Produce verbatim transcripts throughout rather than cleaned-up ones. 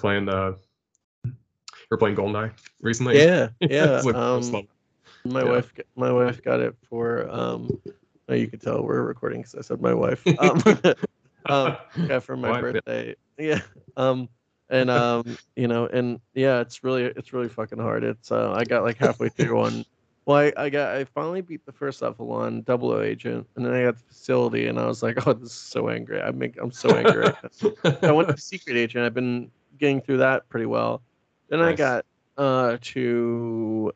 playing the we were playing Goldeneye recently. Yeah, yeah. Like, um, my yeah. wife, my wife got it for. Um, oh, you can tell we're recording because I said my wife. Um, um, yeah, for my wife, birthday. Yeah. yeah. Um, and um, you know, and yeah, it's really, it's really fucking hard. It's uh, I got like halfway through one. Well, I, I got I finally beat the first level on Double O Agent, and then I got the facility, and I was like, "Oh, this is so angry! I make I'm so angry." Right now. I went to Secret Agent. I've been getting through that pretty well. Then nice. I got uh, to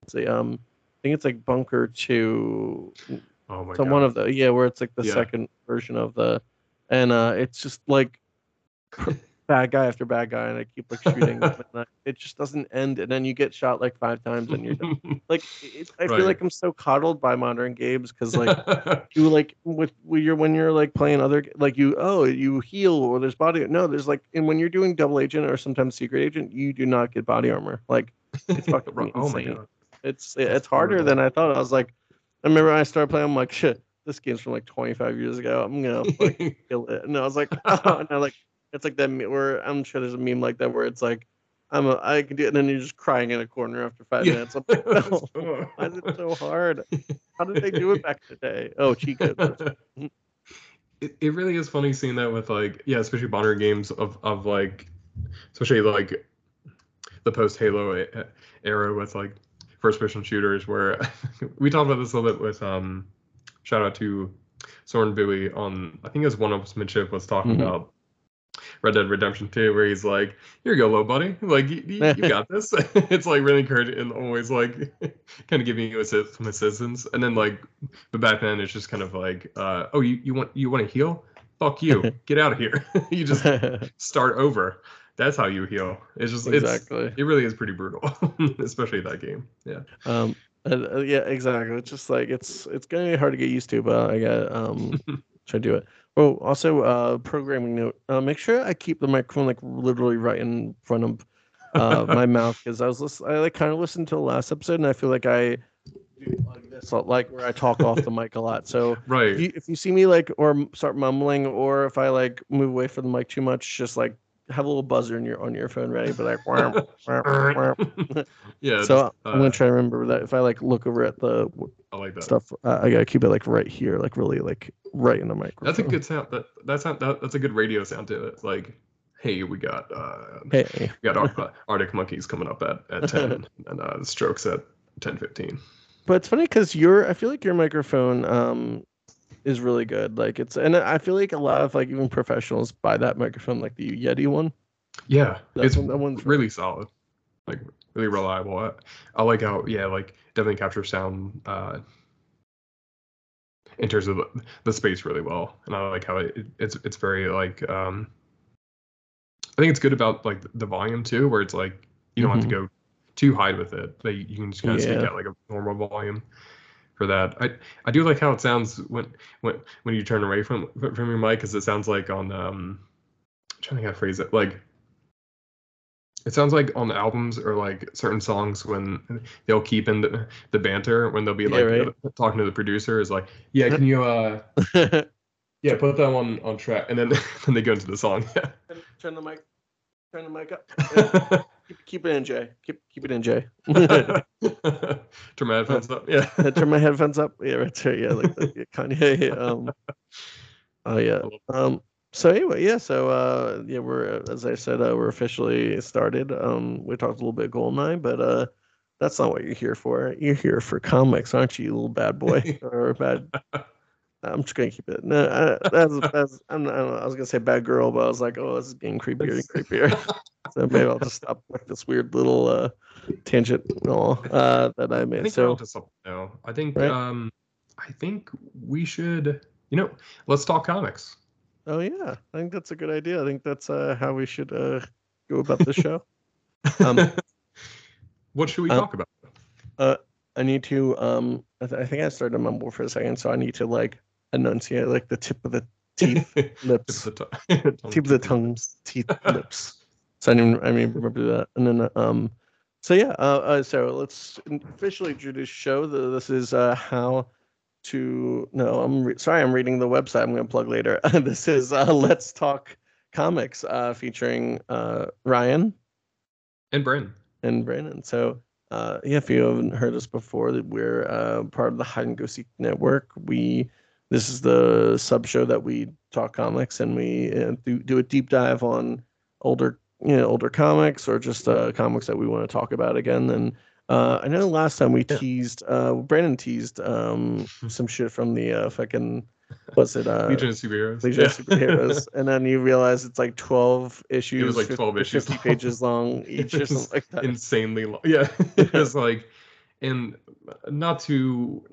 let's see, um, I think it's like Bunker Two. Oh my so god! One of the yeah, where it's like the yeah. second version of the, and uh, it's just like bad guy after bad guy, and I keep like shooting them, and I, it just doesn't end, and then you get shot like five times and you're done. Like it, I right. feel like I'm so coddled by modern games because like you like with when you're when you're like playing other like you oh you heal or there's body no there's like and when you're doing Double Agent or sometimes Secret Agent you do not get body armor. Like it's fucking wrong. Oh my god, it's it's That's harder horrible. Than I thought. I was like, I remember when I started playing I'm like shit, this game's from like twenty-five years ago, I'm gonna like kill it. And I was like oh. and I like it's like that meme where I'm sure there's a meme like that where it's like, I'm a, I can do it. And then you're just crying in a corner after five yeah. minutes. I'm like, no, why is it so hard? How did they do it back in the day? Oh, cheat codes. It, it really is funny seeing that with like, yeah, especially modern games of, of like, especially like the post Halo era with like first person shooters where we talked about this a little bit with um, shout out to Soren Bowie on, I think it was One Upsmanship was talking mm-hmm. about Red Dead Redemption two, where he's like, "Here you go, little buddy. Like, you, you, you got this." It's like really encouraging and always like kind of giving you assist, some assistance. And then like, but Batman is just kind of like, uh, "Oh, you, you want you want to heal? Fuck you! Get out of here! You just start over. That's how you heal." It's just exactly. It's, it really is pretty brutal, especially that game. Yeah. Um. Uh, yeah. Exactly. It's just like it's it's gonna be hard to get used to, but I got um. Should I do it? Oh, also, uh, programming note. Uh, make sure I keep the microphone like literally right in front of uh, my mouth because I was listen- I like kind of listened to the last episode and I feel like I do like this, like where I talk off the mic a lot. So right. if, you, if you see me like or start mumbling or if I like move away from the mic too much, just like have a little buzzer in your on your phone ready, but like wham, wham, wham. Yeah. So uh, I'm gonna try to remember that if I like look over at the I like that. Stuff, uh, I gotta keep it like right here, like really like right in the microphone. That's a good sound. That that's that, that's a good radio sound to it. Like, hey, we got uh, hey. we got Ar- Arctic Monkeys coming up at, at ten, and uh, the Strokes at ten fifteen. But it's funny because your I feel like your microphone um. is really good. Like it's, and I feel like a lot of like even professionals buy that microphone, like the Yeti one. Yeah, that it's one, that one's really, really solid, like really reliable. I, I like how yeah, like definitely captures sound uh, in terms of the, the space really well, and I like how it, it, it's it's very like um, I think it's good about like the volume too, where it's like you don't mm-hmm. have to go too high with it. Like you can just kind of yeah. sneak out like a normal volume. For that, I I do like how it sounds when when when you turn away from from your mic, because it sounds like on um I'm trying to how to phrase it, like it sounds like on the albums or like certain songs when they'll keep in the, the banter when they'll be like yeah, right? uh, talking to the producer is like yeah can you uh yeah put that one on track and then then they go into the song. Yeah. Turn the mic, turn the mic up. Yeah. Keep, keep it in, Jay. Keep keep it in, Jay. Turn my headphones up. Yeah. Turn my headphones up. Yeah, right there. Yeah, like the, yeah, Kanye. Um, oh yeah. Um. So anyway, yeah. So uh, yeah, we're as I said, uh, we're officially started. Um, we talked a little bit Goldeneye, but uh, that's not what you're here for. You're here for comics, aren't you, you little bad boy or bad? I'm just gonna keep it. No, I, that's that's. I'm not, I, don't know, I was gonna say bad girl, but I was like, oh, this is getting creepier and creepier. So maybe I'll just stop with this weird little uh, tangent and all uh, that I made. I think so I'll just no. I think right? um, I think we should. You know, let's talk comics. Oh yeah, I think that's a good idea. I think that's uh, how we should uh, go about this show. Um, what should we um, talk about? Uh, I need to. Um, I, th- I think I started to mumble for a second, so I need to like. Enunciate like the tip of the teeth, lips, tip of the, t- tip of the tongue, teeth, lips. So I didn't, I mean, remember that. And then, um, so yeah, uh, uh, so let's officially introduce show. The, this is uh, how to. No, I'm re- sorry, I'm reading the website. I'm going to plug later. This is uh, Let's Talk Comics, uh, featuring uh, Ryan and Bryn and Brandon. So uh, yeah, if you haven't heard us before, that we're uh, part of the Hide and Go Seek Network. We this is the sub show that we talk comics, and we uh, do, do a deep dive on older you know older comics, or just uh, comics that we want to talk about again. And uh, I know last time we yeah. teased uh, Brandon teased um, some shit from the uh, fucking. Was it uh, Legion of Superheroes? Legion yeah. of Superheroes, and then you realize it's like twelve issues. It was like twelve fifty, issues, fifty long. Pages long each, or something like that. Insanely long. Yeah, it was like, and not to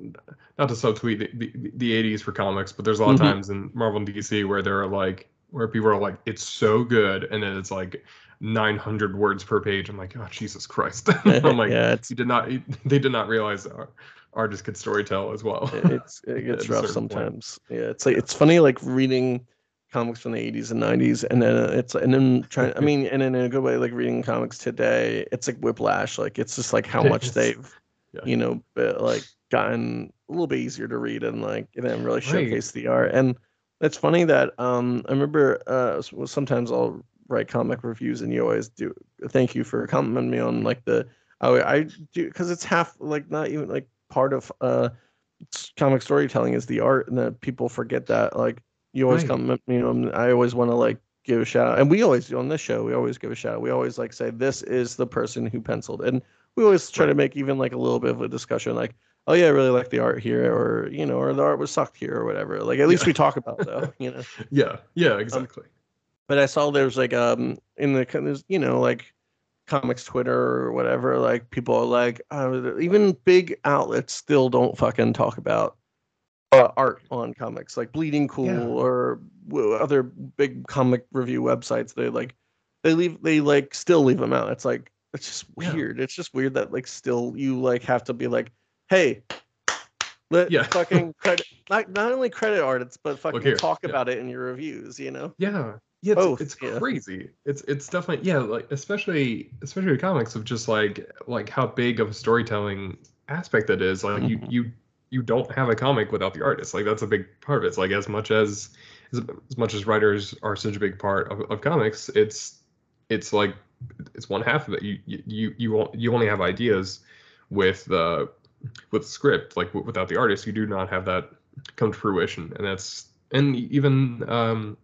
not to subtweet the the eighties for comics, but there's a lot of mm-hmm. times in Marvel and D C where there are like where people are like, it's so good, and then it's like nine hundred words per page. I'm like, oh Jesus Christ! I'm like, yeah, you did not. They did not realize. Our, artists could storytell as well. It's it gets rough sometimes. Point. Yeah, it's like it's funny like reading comics from the eighties and nineties, and then it's and then trying. I mean, and then in a good way, like reading comics today, it's like whiplash. Like it's just like how much they've, yeah. you know, like gotten a little bit easier to read and like and then really showcase right. the art. And it's funny that um I remember uh sometimes I'll write comic reviews, and you always do. Thank you for commenting me on like the oh I do because it's half like not even like. Part of uh comic storytelling is the art, and that people forget that. Like you always right. come, you know, I always want to like give a shout out, and we always do on this show. We always give a shout out. We always like say this is the person who penciled, and we always try right. to make even like a little bit of a discussion. Like, oh yeah, I really like the art here, or you know, or the art was sucked here, or whatever. Like at least yeah. we talk about it, though, you know. Yeah, yeah, exactly. Um, but I saw there's like um in the there's you know like. comics Twitter or whatever, like people are like uh, even big outlets still don't fucking talk about uh, art on comics, like Bleeding Cool yeah. or w- other big comic review websites. They like they leave they like still leave them out. It's like it's just weird. Yeah. It's just weird that like still you like have to be like, hey, let yeah. fucking credit not, not only credit artists but fucking talk yeah. about it in your reviews, you know? Yeah. Yeah, it's, Both, it's yeah. crazy. It's it's definitely yeah, like especially especially with comics of just like like how big of a storytelling aspect that is. Like mm-hmm. you you you don't have a comic without the artist. Like that's a big part of it. It's like as much as as, as much as writers are such a big part of, of comics, it's it's like it's one half of it. You you you you only have ideas with the with script. Like w- without the artist, you do not have that come to fruition. And that's and even. Um,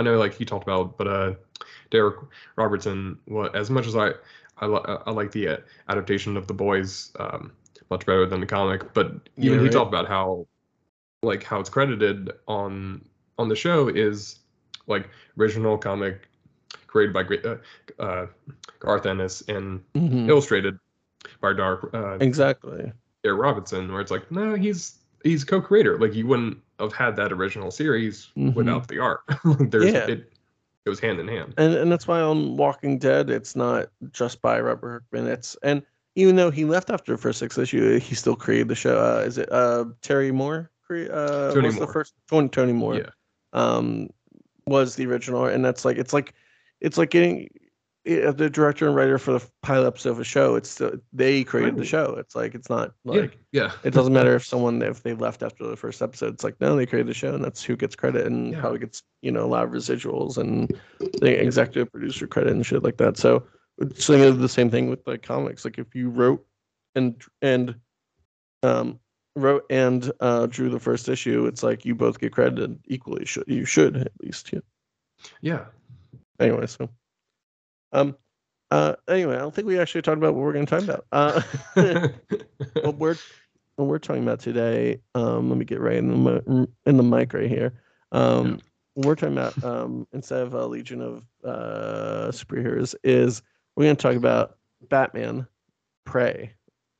I know, like he talked about, but uh, Derek Robertson. Well, as much as I, I, I like the uh, adaptation of The Boys um, much better than the comic, but even yeah, right. he talked about how, like, how it's credited on on the show is like original comic created by uh, uh, Garth Ennis and mm-hmm. illustrated by Derek uh, exactly Derek Robertson, where it's like, no, he's he's co-creator. Like you wouldn't have had that original series mm-hmm. without the art. There's yeah. it, it was hand in hand. And and that's why on Walking Dead, it's not just by Robert Kirkman. It's and even though he left after the first six issue, he still created the show. Uh, is it uh, Terry Moore? Uh, Tony was Moore. The first Tony Tony Moore. Yeah. Um, was the original, and that's like it's like it's like getting it, the director and writer for the pilot episode of a show. It's still, they created right. the show. It's like it's not like. Yeah. Yeah. It doesn't matter if someone if they left after the first episode. It's like no, they created the show, and that's who gets credit and yeah. probably gets you know a lot of residuals and the executive producer credit and shit like that. So, so the same thing with like comics. Like if you wrote and and um wrote and uh, drew the first issue, it's like you both get credited equally. Should you should at least yeah. Yeah. Anyway, so um. Uh, anyway, I don't think we actually talked about what we're going to talk about. Uh, what we're what we're talking about today. Um, let me get right in the in the mic right here. Um, yeah. We're talking about um, instead of a Legion of uh, Superheroes, is we're going to talk about Batman Prey,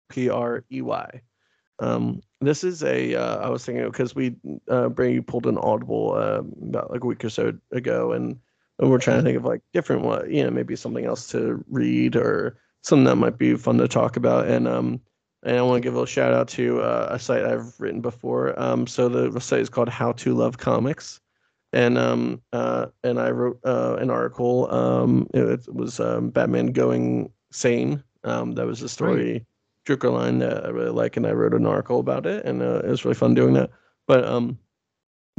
P R E Y. Um, this is a uh, I was thinking because we uh, Brady pulled an Audible uh, about like a week or so ago and. And we're trying to think of like different what you know maybe something else to read or something that might be fun to talk about. And um and I want to give a shout out to uh, a site I've written before. Um so the site is called How to Love Comics, and um uh and I wrote uh, an article. Um it, it was um, Batman Going Sane. Um that was a story right. Drucker line that I really like, and I wrote an article about it, and uh, it was really fun doing that. But um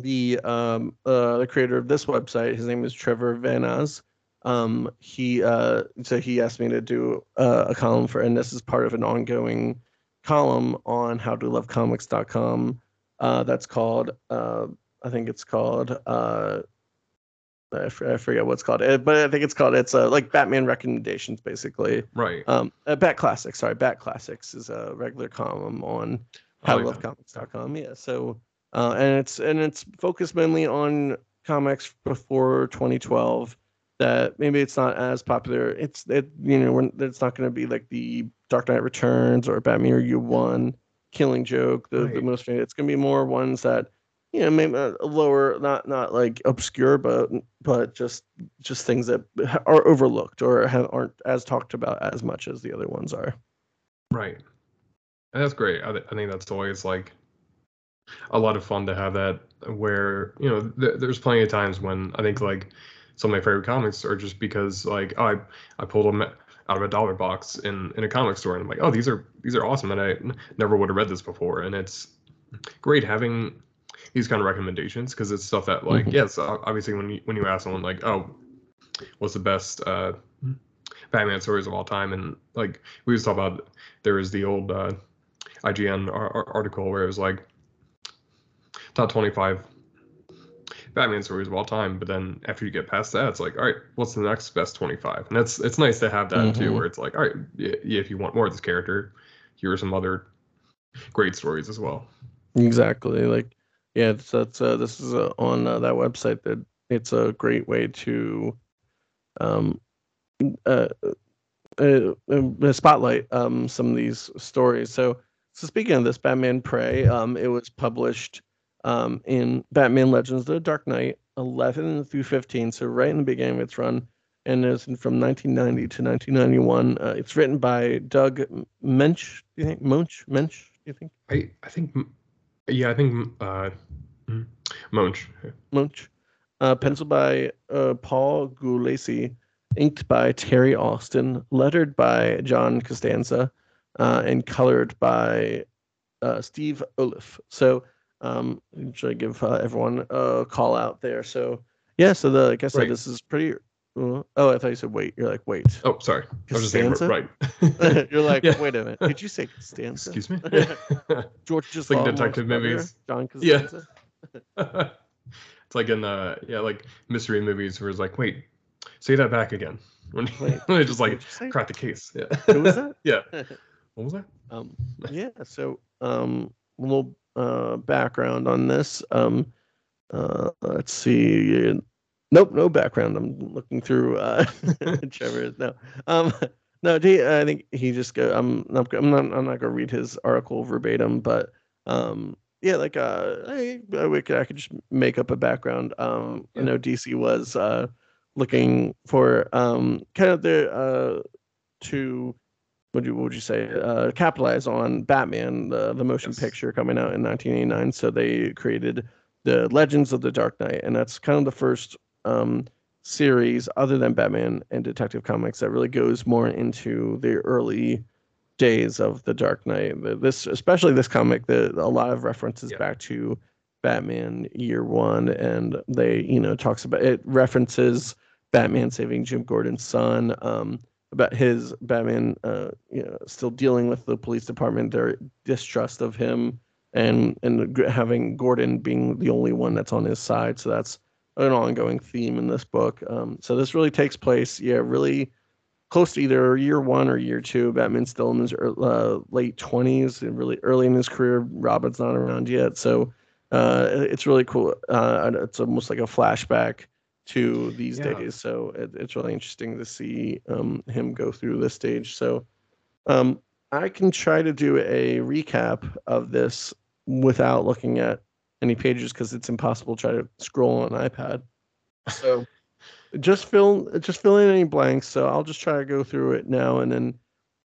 the um, uh, the creator of this website. His name is Trevor Van As. Um, he uh, so he asked me to do uh, a column for, and this is part of an ongoing column on how to love comics dot com. Uh, that's called, uh, I think it's called, uh, I, f- I forget what it's called, it, but I think it's called, it's uh, like Batman recommendations, basically. Right. Um, uh, Bat Classics, sorry, Bat Classics is a regular column on how to love comics dot com. Yeah. So, uh, and it's and it's focused mainly on comics before twenty twelve. That maybe it's not as popular. It's it you know when it's not going to be like the Dark Knight Returns or Batman Year One, Killing Joke, the, right. the most famous. It's going to be more ones that, you know, maybe lower, not not like obscure, but but just just things that are overlooked or have, aren't as talked about as much as the other ones are. Right, and that's great. I, th- I think that's always like a lot of fun to have that. Where you know th- there's plenty of times when I think like. Some of my favorite comics are just because like oh, I I pulled them out of a dollar box in, in a comic store and I'm like, oh, these are these are awesome, and I n- never would have read this before, and it's great having these kind of recommendations because it's stuff that like mm-hmm. yes yeah, obviously when you when you ask someone like, oh, what's the best uh, Batman stories of all time, and like we used to talk about, there was the old uh, I G N ar- ar- article where it was like top twenty-five Batman stories of all time, but then after you get past that, it's like, all right, what's the next best twenty-five? And that's it's nice to have that mm-hmm. too, where it's like, all right, yeah, if you want more of this character, here are some other great stories as well. Exactly, like yeah, that's uh, this is uh, on uh, that website. That it's a great way to um uh, uh, uh spotlight um some of these stories. So, so speaking of this, Batman Prey, um, it was published. Um, in Batman Legends of the Dark Knight eleven through fifteen, so right in the beginning of its run, and it's from nineteen ninety to nineteen ninety-one. Uh, it's written by Doug Moench. Do you think Moench? Moench? Do you think? I I think, yeah, I think uh, Moench. Moench, uh, penciled by uh, Paul Gulacy, inked by Terry Austin, lettered by John Costanza, uh, and colored by uh, Steve Oliff. So. Um, should I give uh, everyone a call out there? So yeah, so the like I said, right. This is pretty. Uh, oh, I thought you said wait. You're like wait. Oh, sorry. I was just saying right. You're like yeah. Wait a minute. Did you say Costanza? Excuse me. George just like detective movies. John Costanza. Yeah. It's like in uh yeah like mystery movies where it's like wait say that back again when they just like crack the case. Yeah. Who was that? Yeah. What was that? Um. Yeah. So um a little. Uh, background on this. Um, uh, let's see. Nope, no background. I'm looking through uh, Trevor. No, um, no. He, I think he just go. I'm, not, I'm not. I'm not gonna read his article verbatim, but um, yeah, like uh, I, I could. I could just make up a background. Um, yeah. I know D C was uh, looking for um, kind of their uh, to. What would you, what would you say, uh, capitalize on Batman, the, the motion yes. picture coming out in nineteen eighty-nine. So they created the Legends of the Dark Knight. And that's kind of the first um, series other than Batman and Detective Comics that really goes more into the early days of the Dark Knight. This, especially this comic, the, a lot of references yeah. back to Batman Year One. And they, you know, talks about it references Batman saving Jim Gordon's son. Um, about his Batman uh, you know, still dealing with the police department, their distrust of him, and and having Gordon being the only one that's on his side. So that's an ongoing theme in this book. Um, so this really takes place, yeah, really close to either year one or year two. Batman's still in his uh, late twenties, and really early in his career. Robin's not around yet. So uh, it's really cool. Uh, it's almost like a flashback to these yeah. days, so it, it's really interesting to see um, him go through this stage. So um, I can try to do a recap of this without looking at any pages because it's impossible to try to scroll on an iPad. So just fill just fill in any blanks. So I'll just try to go through it now and then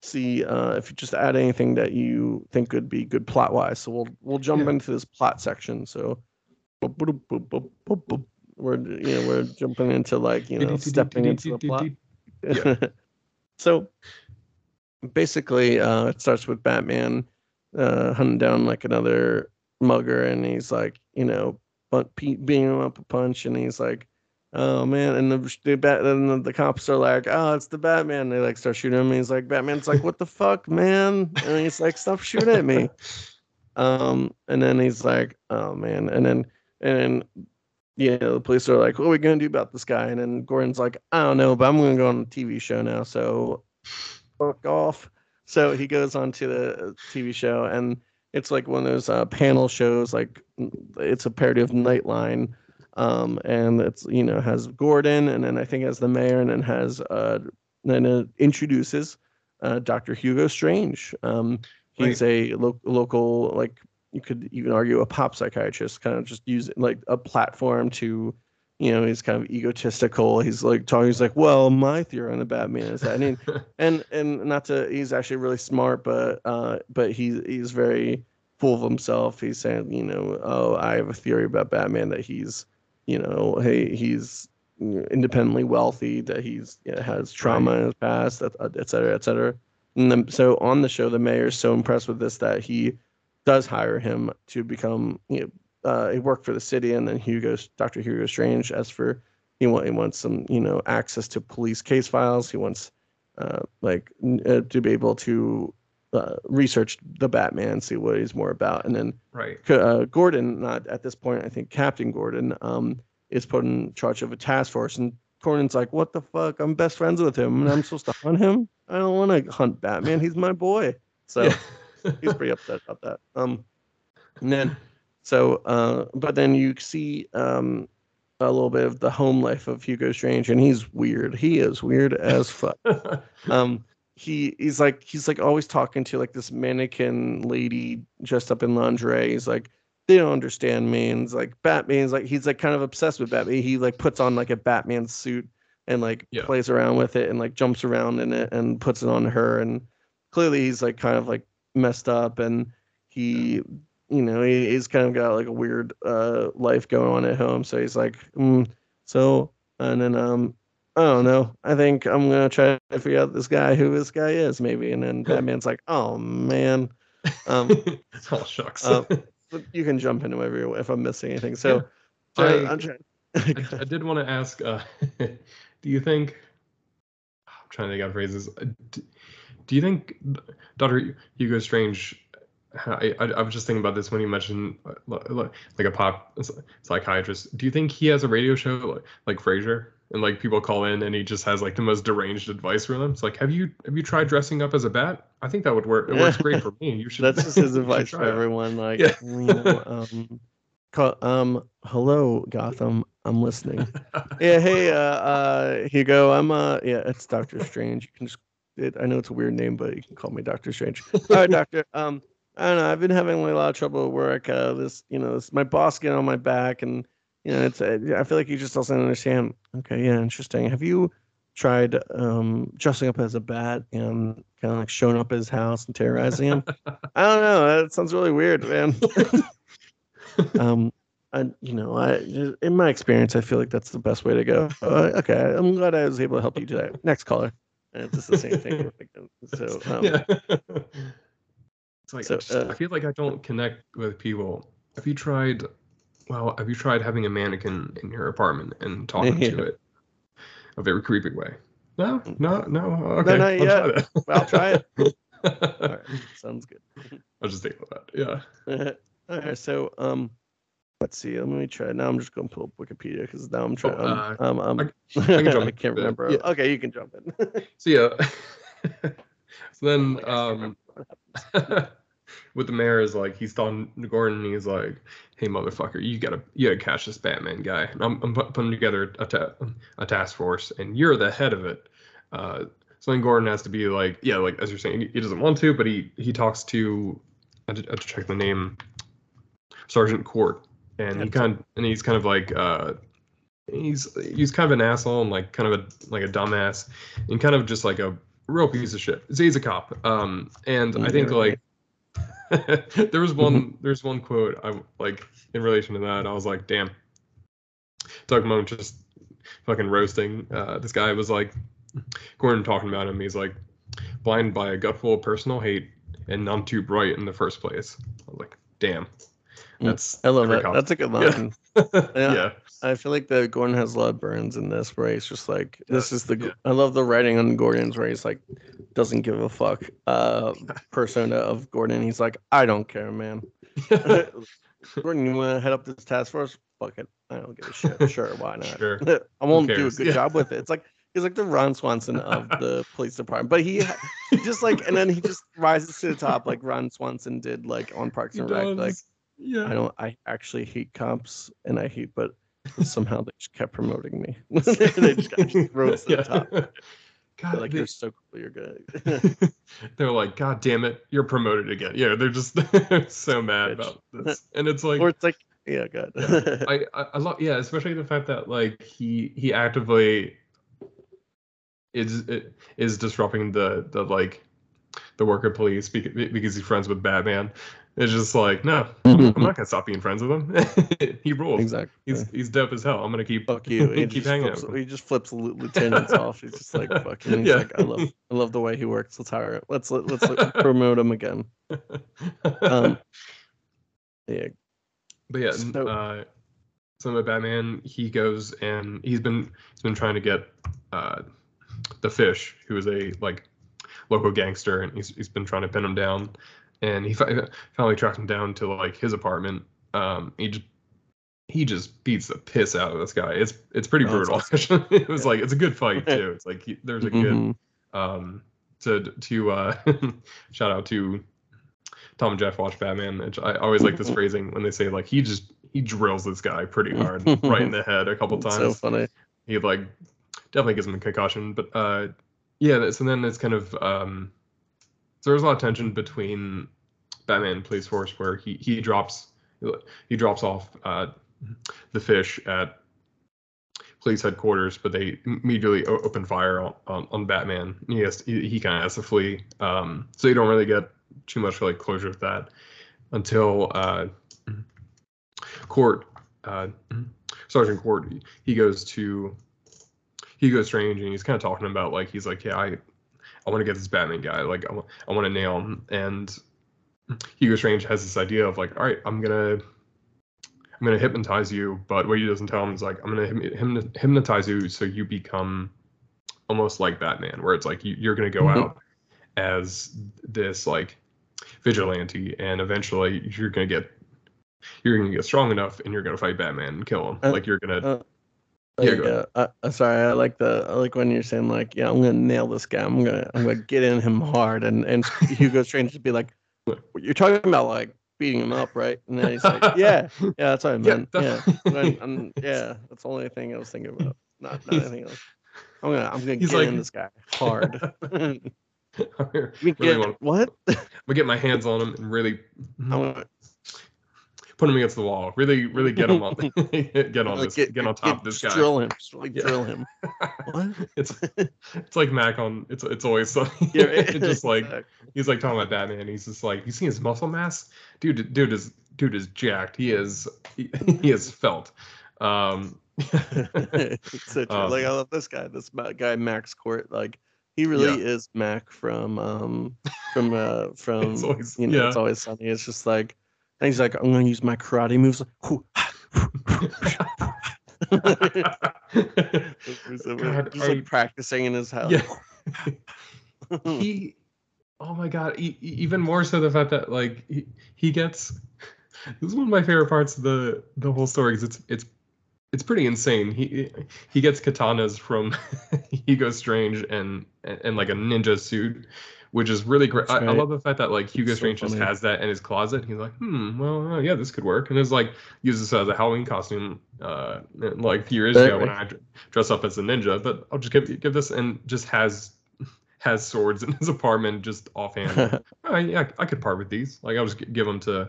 see uh, if you just add anything that you think would be good plot wise. So we'll we'll jump yeah. into this plot section. So. We're you know we're jumping into like you know stepping into the plot. Yeah. So basically, uh, it starts with Batman uh, hunting down like another mugger, and he's like you know but Pete beating him up a punch, and he's like, "Oh man!" And the the, bat, and the the cops are like, "Oh, it's the Batman!" And they like start shooting him, and he's like, "Batman's like, what the fuck, man!" And he's like, "Stop shooting at me!" Um, and then he's like, "Oh man!" And then and then, yeah, the police are like, "What are we gonna do about this guy?" And then Gordon's like, "I don't know, but I'm gonna go on a T V show now, so fuck off." So he goes on to the T V show, and it's like one of those uh, panel shows. Like, it's a parody of Nightline, um, and it's, you know, has Gordon, and then I think has the mayor, and then has uh, then it introduces uh, Doctor Hugo Strange. Um, he's right. a lo- local, like you could even argue a pop psychiatrist, kind of just using like a platform to, you know, he's kind of egotistical. He's like talking. He's like, well, my theory on the Batman is that, and he, and, and not to, he's actually really smart, but uh, but he's he's very full of himself. He's saying, you know, oh, I have a theory about Batman that he's, you know, hey, he's independently wealthy, that he's, you know, has trauma right. in his past, et cetera, et cetera. And then, so on the show, the mayor is so impressed with this that he does hire him to become, you know, Uh, he worked for the city, and then Hugo, Doctor Hugo Strange, as for he want he wants some, you know, access to police case files. He wants uh, like uh, to be able to uh, research the Batman, see what he's more about, and then right. uh, Gordon, not at this point, I think Captain Gordon um, is put in charge of a task force, and Gordon's like, "What the fuck? I'm best friends with him, and I'm supposed to hunt him? I don't want to hunt Batman. He's my boy." So yeah. he's pretty upset about that. Um, and then. So, uh, but then you see um, a little bit of the home life of Hugo Strange, and he's weird. He is weird as fuck. um, he he's like he's like always talking to like this mannequin lady dressed up in lingerie. He's like, they don't understand me. And it's like Batman's like he's like kind of obsessed with Batman. He like puts on like a Batman suit and like yeah. plays around with it and like jumps around in it and puts it on her. And clearly he's like kind of like messed up, and he. You know, he, he's kind of got like a weird uh, life going on at home. So he's like, mm, so, and then, um, I don't know. I think I'm going to try to figure out this guy, who this guy is, maybe. And then Batman's like, oh, man. Um, it's all shucks. uh, you can jump into whatever if I'm missing anything. So yeah. I, I, I'm trying. I, I did want to ask, uh, do you think, I'm trying to think out phrases. Do, do you think Doctor Hugo Strange, I, I, I was just thinking about this when you mentioned like, like a pop psychiatrist. Do you think he has a radio show like, like Frasier, and like people call in and he just has like the most deranged advice for them? It's like, have you have you tried dressing up as a bat? I think that would work. It works great for me. You should. That's just his advice for everyone. Like, yeah. you know, um, call, um, hello Gotham, I'm listening. yeah, hey, uh, uh, Hugo, I'm uh, yeah, it's Doctor Strange. You can just, it, I know it's a weird name, but you can call me Doctor Strange. All right, Doctor. Um. I don't know. I've been having a lot of trouble at work. Uh, this, you know, this, my boss getting on my back, and you know, it's. I feel like he just doesn't understand. Okay, yeah, interesting. Have you tried um, dressing up as a bat and kind of like showing up at his house and terrorizing him? I don't know. That sounds really weird, man. um, I, you know, I in my experience, I feel like that's the best way to go. Uh, okay, I'm glad I was able to help you today. Next caller. And it's just the same thing. So. Um, yeah. Like, so, I, just, uh, I feel like I don't connect with people. Have you tried? Well, have you tried having a mannequin in your apartment and talking yeah. to it? A very creepy way. No, no, no. Okay, no, not yet. Well, I'll try it. All right, sounds good. I'll just think about that. Yeah. All right. So, um, let's see. Let me try. Now I'm just going to pull up Wikipedia because now I'm trying. Oh, uh, um, um, I, I, can jump I can't remember. Yeah. Okay, you can jump in. So yeah. So then, um. With the mayor is like he's on Gordon, and he's like, "Hey motherfucker, you gotta you gotta catch this Batman guy. And I'm I'm putting together a ta- a task force, and you're the head of it." Uh, so then Gordon has to be like, yeah, like as you're saying, he doesn't want to, but he he talks to, I have to, I have to check the name, Sergeant Court, and he kind of, and he's kind of like uh, he's he's kind of an asshole and like kind of a like a dumbass and kind of just like a real piece of shit. He's a cop, um, and I think like. there was one there's one quote I like in relation to that. I was like, damn, Doug Moench just fucking roasting uh this guy. Was like Gordon talking about him, he's like, blinded by a gutful of personal hate and none too bright in the first place. I was like, damn, That's I love that. Comic. That's a good line. Yeah. yeah. yeah. I feel like the Gordon has a lot of burns in this, where he's just like, this is the, yeah. I love the writing on Gordon's where he's like, doesn't give a fuck uh, persona of Gordon. He's like, I don't care, man. Gordon, you want to head up this task force? Fuck it. I don't give a shit. Sure. Why not? Sure. I won't do a good yeah. job with it. It's like, he's like the Ron Swanson of the police department, but he, he just like, and then he just rises to the top like Ron Swanson did like on Parks and Rec. Like, yeah. I don't, I actually hate cops and I hate, but somehow they just kept promoting me. They just got rose to the top. God, like, they, you're so cool, you're good. They're like, God damn it, you're promoted again. Yeah, they're just they're so mad Bitch. About this. And it's like, or it's like, yeah, God. yeah, I, I, I love, yeah, especially the fact that like he he actively is is disrupting the the like the work of police because because he's friends with Batman. It's just like, no, I'm not gonna stop being friends with him. He rules. Exactly. He's he's dope as hell. I'm gonna keep fuck you. He keep hanging flips, out. He just flips lieutenants off. He's just like fuck him. He's yeah. like, I love I love the way he works. Let's hire it. Let's let, let's like, promote him again. Um, yeah. But yeah, so, uh, so Batman, he goes and he's been he's been trying to get uh, the Fish, who is a like local gangster, and he's he's been trying to pin him down. And he finally tracked him down to like his apartment. Um, he just he just beats the piss out of this guy. It's it's pretty oh, brutal. Awesome. It was yeah. like it's a good fight too. It's like he, there's a mm-hmm. good um, to to uh, shout out to Tom and Jeff Watch Batman. Which I always like this phrasing when they say like he just he drills this guy pretty hard right in the head a couple times. So funny. He like definitely gives him a concussion. But uh, yeah, so then it's kind of. Um, So there's a lot of tension between Batman and police force where he, he drops he drops off uh, the Fish at police headquarters, but they immediately open fire on, on, on Batman. He has to, he, he kind of has to flee, um, so you don't really get too much like closure with that until uh, Court uh, Sergeant Court he goes to Hugo Strange and he's kind of talking about like he's like yeah I. I want to get this Batman guy. Like, I want, I want to nail him. And Hugo Strange has this idea of like, all right, I'm gonna, I'm gonna hypnotize you. But what he doesn't tell him is like, I'm gonna hypnotize you so you become almost like Batman, where it's like you, you're gonna go mm-hmm. out as this like vigilante, and eventually you're gonna get, you're gonna get strong enough, and you're gonna fight Batman and kill him. Uh, like you're gonna. Uh. Like, yeah, uh, I, sorry. I like the I like when you're saying like, yeah, I'm gonna nail this guy. I'm gonna I'm gonna get in him hard, and and Hugo Strange should be like, you're talking about like beating him up, right? And then he's like, yeah, yeah, that's what I meant. Yeah, yeah, I'm, I'm, yeah that's the only thing I was thinking about. Not, not anything else. I'm gonna I'm gonna get like, in this guy hard. really get, wanna, what? I'm gonna get my hands on him and really. I'm gonna, Put him against the wall. Really, really get him on. get on like, this. Get, get on top of this guy. Drill him. Just really yeah. drill him. What? It's it's like Mac on. It's it's always something. Yeah, it, it's just like exactly. He's like talking about Batman. He's just like, you see his muscle mass, dude. Dude is dude is jacked. He is he, he is felt. Um, it's so true. Um, like I love this guy. This guy Max Court. Like he really yeah. is Mac from um from uh from it's always, you know yeah. It's Always Sunny. It's just like. And he's like, I'm going to use my karate moves. God, he's like I, practicing in his house. Yeah. he, oh my God. He, even more so the fact that like he, he gets, this is one of my favorite parts of the, the whole story. Cause it's, it's, it's pretty insane. He, he gets katanas from Hugo Strange and, and, and like a ninja suit. Which is really great. Right. I, I love the fact that like Hugo so Strange funny. Just has that in his closet. He's like, hmm, well, uh, yeah, this could work. And it's like uses this as a Halloween costume, uh, like a few years ago when I d- dress up as a ninja. But I'll just give give this and just has has swords in his apartment just offhand. oh, yeah, I could part with these. Like I'll just give them to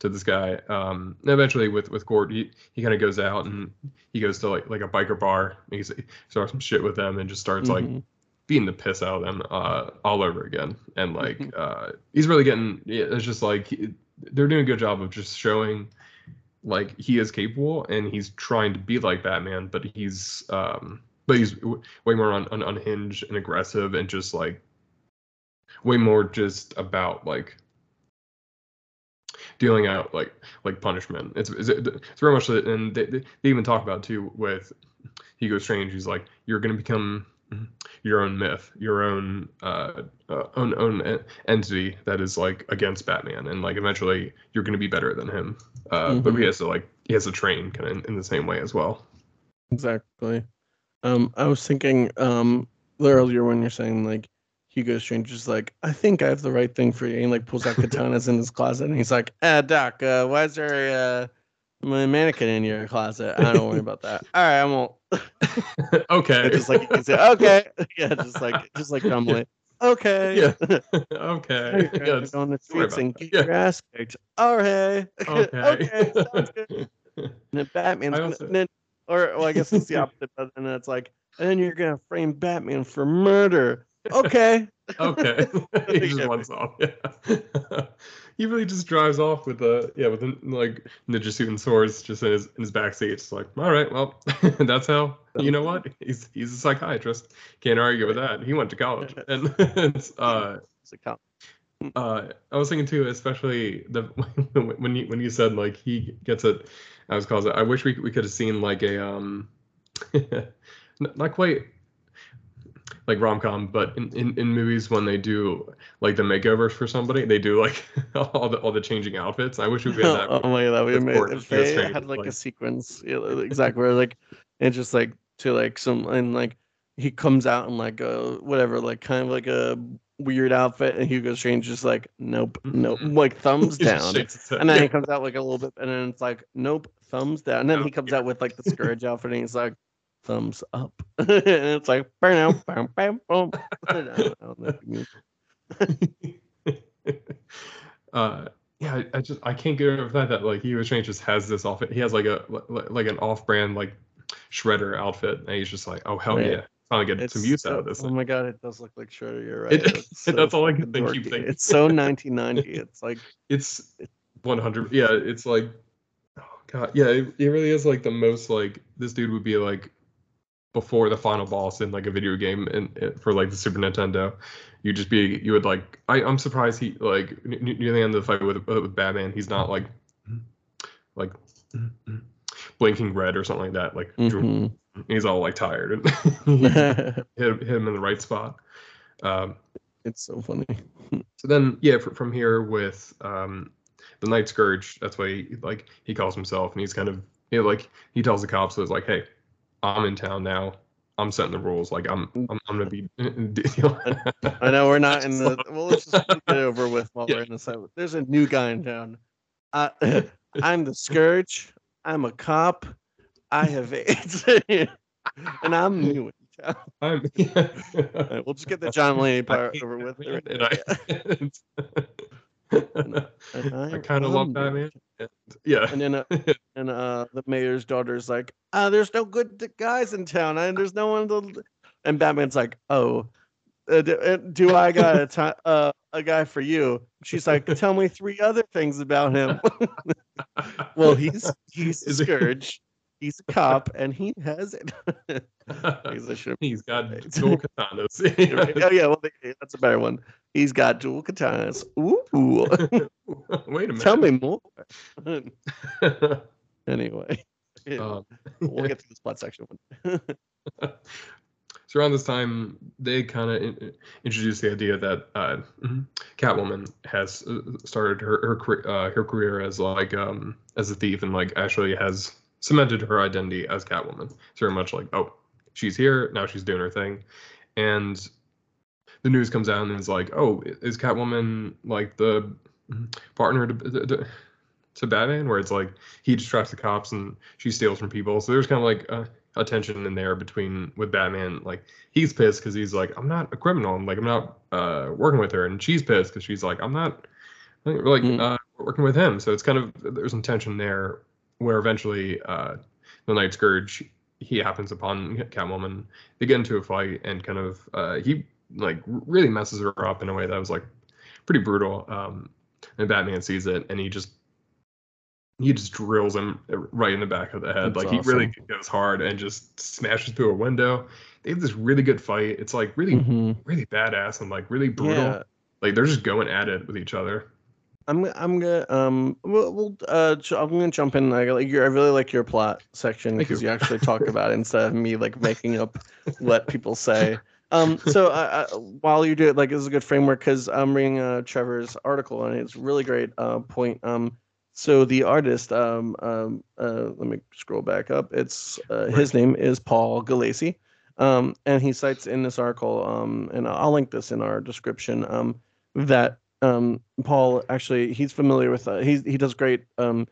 to this guy. Um, and eventually with with Gord, he, he kind of goes out and he goes to like like a biker bar. And he starts some shit with them and just starts mm-hmm. like. Beating the piss out of them uh, all over again. And like, uh, he's really getting, it's just like, they're doing a good job of just showing like he is capable and he's trying to be like Batman, but he's, um, but he's w- way more un- un- unhinged and aggressive and just like way more just about like dealing out like like punishment. It's it's, it's very much, and they, they even talk about too with Hugo Strange. He's like, you're going to become your own myth, your own uh, uh, own own entity that is like against Batman, and like eventually you're going to be better than him. Uh, mm-hmm. But he has to like he has to train kind of in, in the same way as well. Exactly. Um, I was thinking um, earlier when you're saying like Hugo Strange is like, I think I have the right thing for you, and like pulls out katanas in his closet, and he's like, ah, Doc, uh, why is there a, my mannequin in your closet? I don't worry about that. All right, I won't. Okay. Just like you can say, okay, yeah, just like just like dumbly. Okay. Yeah. Okay. Yeah, just, on the streets and get yeah. your ass kicked. All right. Okay. Okay. Sounds good. And then Batman's also- gonna, and then, or well, I guess it's the opposite, but then it's like, and then you're gonna frame Batman for murder. Okay. Okay. He just runs off. Yeah. He really just drives off with a yeah, with a, like ninja suit and swords just in his in his backseat. It's like, all right, well, that's how you know what? He's he's a psychiatrist. Can't argue with that. He went to college. And it's uh it's a cop. Uh, I was thinking too, especially the when you when you said like he gets it. I was calls it. I wish we we could have seen like a um, not quite like rom com, but in, in, in movies when they do like the makeovers for somebody, they do like all the all the changing outfits. I wish we had that. Oh my god, that would have made if they had strange, like, like a sequence, you know, exactly where like it's just like to like some and like he comes out in like a whatever like kind of like a weird outfit, and Hugo Strange just like nope, nope, like thumbs down, and then he comes out like a little bit, and then it's like nope, thumbs down, and then he comes out with like the Scourge outfit, and he's like thumbs up, and it's like bam, bam, bam, bam. I don't know if you uh, yeah, I, I just I can't get over that that like Hugo Strange just has this outfit. He has like a like an off-brand like shredder outfit, and he's just like, oh hell right. yeah. Trying to get it's some use so, out of this. Oh my god, it does look like Shredder. You're right. It, it's so that's all I can think. Dorky. You think it's so nineteen ninety. It's like it's one hundred. Yeah, it's like oh god. Yeah, it, it really is like the most like this dude would be like before the final boss in like a video game and for like the Super Nintendo. You just be you would like I I'm surprised he like near the end of the fight with with Batman he's not like like blinking red or something like that like. Mm-hmm. He's all like tired and hit, hit him in the right spot. Um, it's so funny. So then, yeah, from here with um, the Night Scourge, that's what he like he calls himself, and he's kind of you know, like he tells the cops, so it's like, hey, I'm in town now. I'm setting the rules. Like I'm, I'm, I'm gonna be. I know we're not in the. Well, let's just get it over with while yeah. we're in the side. There's a new guy in town. I, I'm the Scourge. I'm a cop. I have AIDS, and I'm new in town. I'm, yeah. Right, we'll just get the John Mulaney part over with. Right and I, I, I kind of love Batman. And, yeah. And then, uh, and uh, the mayor's daughter's like, "Ah, oh, there's no good guys in town. I, there's no one." To... And Batman's like, "Oh, uh, do, uh, do I got a t- uh, a guy for you?" She's like, "Tell me three other things about him." Well, he's he's the Scourge. He's a cop, and he has it. He's, a He's got dual katanas. Right. Oh, yeah, well, that's a better one. He's got dual katanas. Ooh. Wait a minute. Tell me more. Anyway, um, we'll get to this plot section. So around this time, they kind of in- introduced the idea that uh, Catwoman has started her her, uh, her career as like um, as a thief, and like actually has cemented her identity as Catwoman. It's very much like, oh, she's here, now she's doing her thing. And the news comes out and it's like, oh, is Catwoman like the partner to, to, to Batman? Where it's like, he distracts the cops and she steals from people. So there's kind of like a, a tension in there between, with Batman, like, he's pissed because he's like, I'm not a criminal, I'm like, I'm not uh, working with her. And she's pissed because she's like, I'm not like mm. uh, working with him. So it's kind of, there's some tension there, where eventually uh, the Night Scourge, he happens upon Catwoman. They get into a fight and kind of, uh, he like really messes her up in a way that was like pretty brutal. Um, and Batman sees it and he just, he just drills him right in the back of the head. That's like awesome. He really goes hard and just smashes through a window. They have this really good fight. It's like really, mm-hmm. really badass and like really brutal. Yeah. Like they're just going at it with each other. I'm I'm gonna um we'll, we'll uh j- I'm gonna jump in. I like your I really like your plot section because you actually talk about it instead of me like making up what people say. Um, so uh, uh, while you do it, like this is a good framework because I'm reading uh, Trevor's article and it's a really great uh point. Um, so the artist um um uh let me scroll back up. It's uh, his name is Paul Gulacy. Um, and he cites in this article um and I'll link this in our description um that. Um, Paul, actually, he's familiar with, uh, he, he does great um,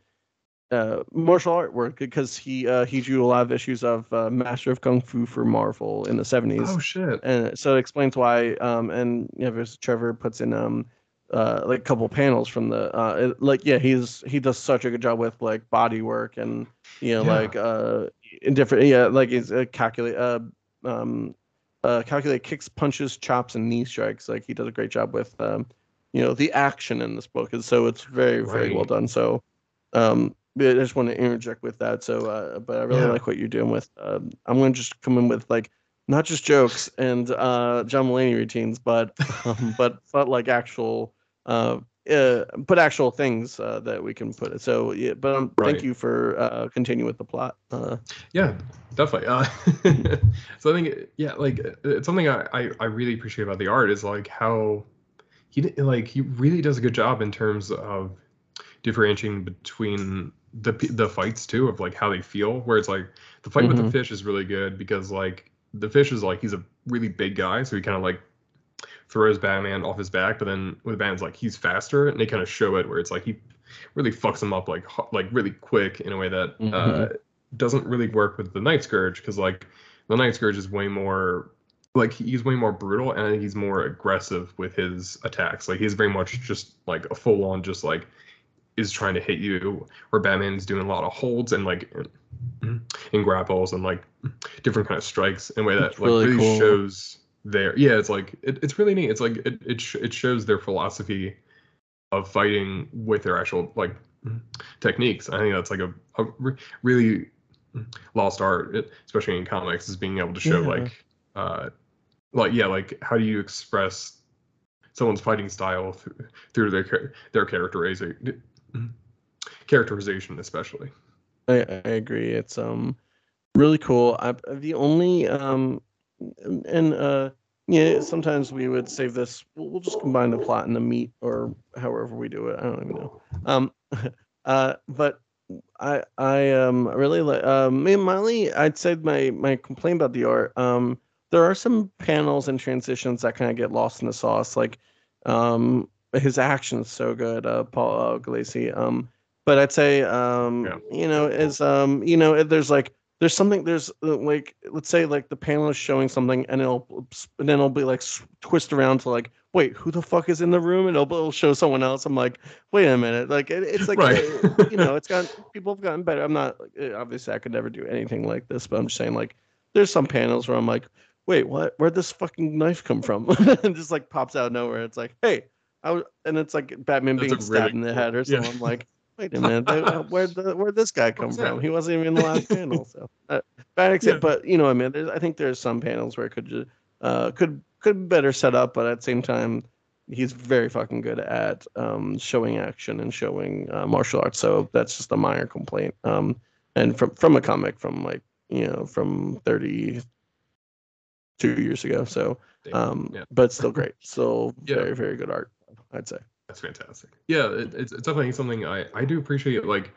uh, martial art work because he uh, he drew a lot of issues of uh, Master of Kung Fu for Marvel in the seventies. Oh, shit. And so it explains why, um, and you know, Trevor puts in um, uh, like a couple panels from the, uh, it, like, yeah, he's he does such a good job with like body work and, you know, yeah. like uh, in different, yeah, like he's uh, calculate, uh, um, uh, calculate kicks, punches, chops, and knee strikes. Like he does a great job with um you know, the action in this book. And so it's very, very right. well done. So um, I just want to interject with that. So, uh, but I really yeah. like what you're doing with, um, I'm going to just come in with like, not just jokes and uh, John Mulaney routines, but, um, but, but like actual, uh, uh, but actual things uh, that we can put it. So, yeah, but um, right. thank you for uh, continuing with the plot. Uh, yeah, definitely. Uh, so I think, yeah, like it's something I, I, I really appreciate about the art is like how, He like he really does a good job in terms of differentiating between the the fights too of like how they feel. Where it's like the fight mm-hmm. with the fish is really good because like the fish is like he's a really big guy, so he kind of like throws Batman off his back. But then with Batman's like he's faster, and they kind of show it where it's like he really fucks him up like like really quick in a way that mm-hmm. uh, doesn't really work with the Night Scourge because like the Night Scourge is way more. Like he's way more brutal, and I think he's more aggressive with his attacks. Like he's very much just like a full on, just like is trying to hit you. Where Batman's doing a lot of holds and like and, and grapples and like different kind of strikes in a way that like really, really cool. shows their yeah. It's like it, it's really neat. It's like it it sh- it shows their philosophy of fighting with their actual like techniques. I think that's like a, a re- really lost art, especially in comics, is being able to show yeah. like. Uh, like yeah, like how do you express someone's fighting style through, through their their characterization, characterization especially. I, I agree. It's um really cool. I, the only um and uh yeah, sometimes we would save this. We'll just combine the plot and the meat, or however we do it. I don't even know. Um, uh, but. I I um really like um me and Molly. I'd say my my complaint about the art um. There are some panels and transitions that kind of get lost in the sauce. Like, um, his action's so good, uh, Paul uh, Gulacy. Um, but I'd say, um, yeah. you know, is um, you know, there's like, there's something, there's like, let's say like the panel is showing something, and it'll, and then it'll be like twist around to like, wait, who the fuck is in the room? And it'll, it'll show someone else. I'm like, wait a minute, like it, it's like, right. you know, it's gotten people have gotten better. I'm not obviously I could never do anything like this, but I'm just saying like, there's some panels where I'm like. Wait, what? Where'd this fucking knife come from? And just like pops out of nowhere. It's like, hey, I was, and it's like Batman That's being stabbed really in the head or something. Yeah. I'm like, wait a minute, they, where'd the, where'd this guy come from? That? He wasn't even in the last panel. So, uh, bad except, yeah. but you know, I mean, there's, I think there's some panels where it could, uh, could could better set up, but at the same time, he's very fucking good at um, showing action and showing uh, martial arts. So that's just a minor complaint. Um, and from from a comic from like you know from thirty. Two years ago, so um yeah. but still great, so yeah. very very good art, I'd say. That's fantastic. Yeah, it, it's, it's definitely something I I do appreciate. Like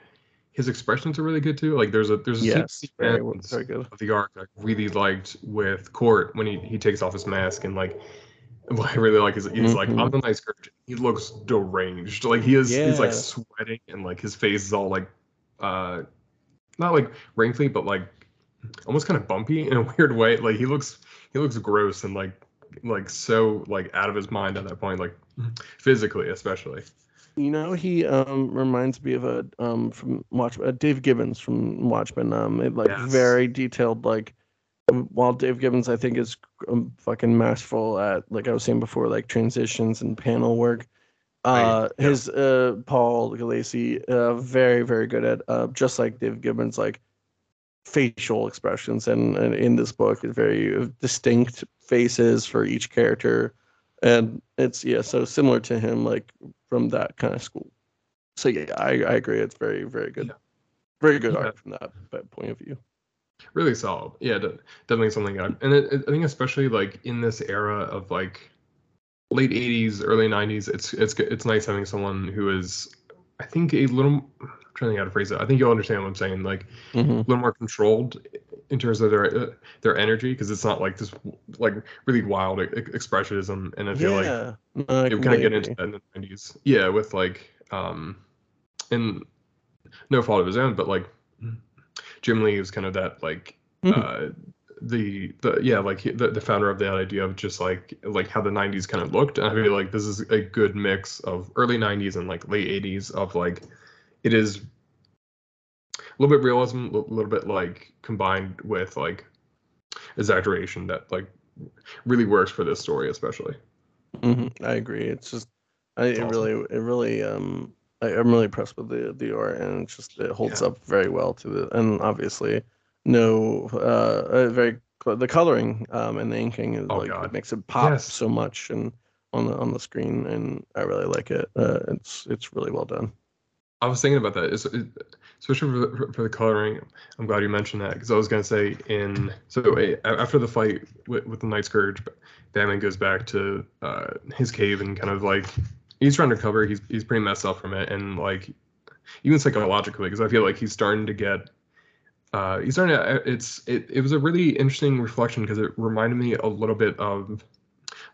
his expressions are really good too. Like there's a there's a yes, very, very good. Of the arc I really liked with Court when he he takes off his mask and like what I really like is he's mm-hmm. like I'm the Night Scourge. He looks deranged. Like he is yeah. he's like sweating and like his face is all like uh not like wrinkly but like almost kind of bumpy in a weird way. Like he looks. He looks gross and like, like so like out of his mind at that point, like physically especially. You know, he um, reminds me of a um from Watchmen, uh, Dave Gibbons from Watchmen. Um, it, like yes. very detailed. Like, while Dave Gibbons I think is um, fucking masterful at like I was saying before, like transitions and panel work. Uh, right. his yeah. uh Paul Gulacy, uh, very very good at uh just like Dave Gibbons, like. Facial expressions and, and in this book very distinct faces for each character and it's yeah so similar to him like from that kind of school. So yeah, I, I agree. It's very, very good. Yeah. Very good yeah. art from that, that point of view. Really solid. Yeah, definitely something. I've, and it, I think especially like in this era of like late eighties, early nineties, it's it's it's nice having someone who is, I think, a little, I'm trying to think how to phrase it. I think you'll understand what I'm saying. Like mm-hmm. a little more controlled in terms of their their energy, because it's not like this like really wild expressionism. And I feel yeah. like uh, it would kind of get into that in the nineties. Yeah, with like um and no fault of his own, but like Jim Lee was kind of that like mm-hmm. uh the the yeah like the, the founder of that idea of just like like how the nineties kind of looked. And I feel like this is a good mix of early nineties and like late eighties of like it is a little bit realism, a little bit like combined with like exaggeration that like really works for this story especially. Mm-hmm. I agree. It's just I it's it awesome. really it really um I, I'm really impressed with the the art, and it's just it holds yeah. up very well to the and obviously no uh very the coloring um and the inking is oh, like God. It makes it pop yes. so much and on the on the screen, and I really like it. Uh, it's it's really well done. I was thinking about that, it's, it, especially for the, for the coloring. I'm glad you mentioned that, because I was going to say in so a, after the fight with, with the Night's Scourge, Batman goes back to uh, his cave and kind of like he's trying to recover. He's he's pretty messed up from it, and like even psychologically, because I feel like he's starting to get uh, he's starting to. It's it it was a really interesting reflection, because it reminded me a little bit of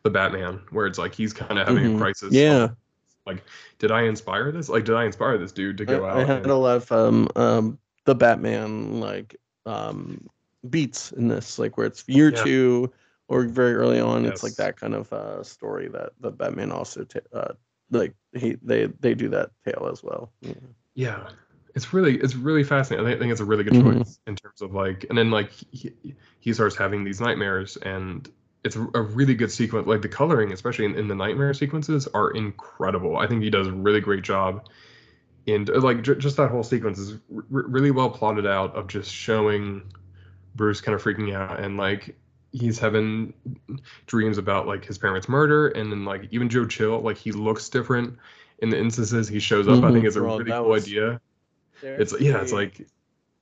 the Batman, where it's like he's kind of having mm-hmm. a crisis. Yeah. Like, did I inspire this? Like, did I inspire this dude to go I, out? I had and... a lot of um, um, the Batman, like, um, beats in this, like, where it's year yeah. two or very early on. Yes. It's like that kind of uh, story that the Batman also, ta- uh, like, he they they do that tale as well. Yeah. yeah. It's really it's really fascinating. I think it's a really good mm-hmm. choice in terms of, like, and then, like, he, he starts having these nightmares, and it's a really good sequence. Like the coloring, especially in, in the nightmare sequences, are incredible. I think he does a really great job. And like j- just that whole sequence is r- really well plotted out, of just showing Bruce kind of freaking out, and like he's having dreams about like his parents' murder. And then like even Joe Chill, like he looks different in the instances he shows up. Mm-hmm. I think it's a well, really cool idea. It's yeah, great. it's like it's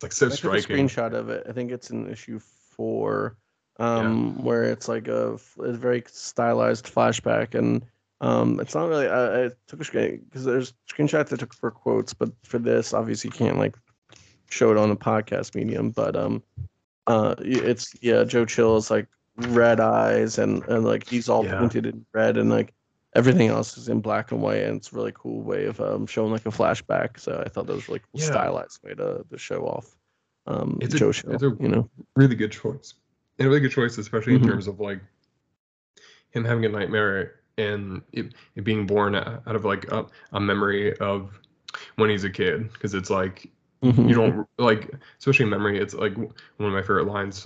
like so I striking. A screenshot of it. I think it's in issue four. Um, yeah. Where it's like a, a very stylized flashback, and um, it's not really. I, I took a screen because there's screenshots I took for quotes, but for this, obviously, you can't like show it on the podcast medium. But um, uh, it's yeah, Joe Chill is like red eyes, and, and like he's all yeah. painted in red, and like everything else is in black and white, and it's a really cool way of um, showing like a flashback. So I thought that was a really cool yeah. stylized way to to show off um, it's Joe a, Chill. It's a you know, really good choice. And a really good choice, especially in mm-hmm. terms of like him having a nightmare and it, it being born out of like a, a memory of when he's a kid, because it's like mm-hmm. you don't like, especially in memory. It's like one of my favorite lines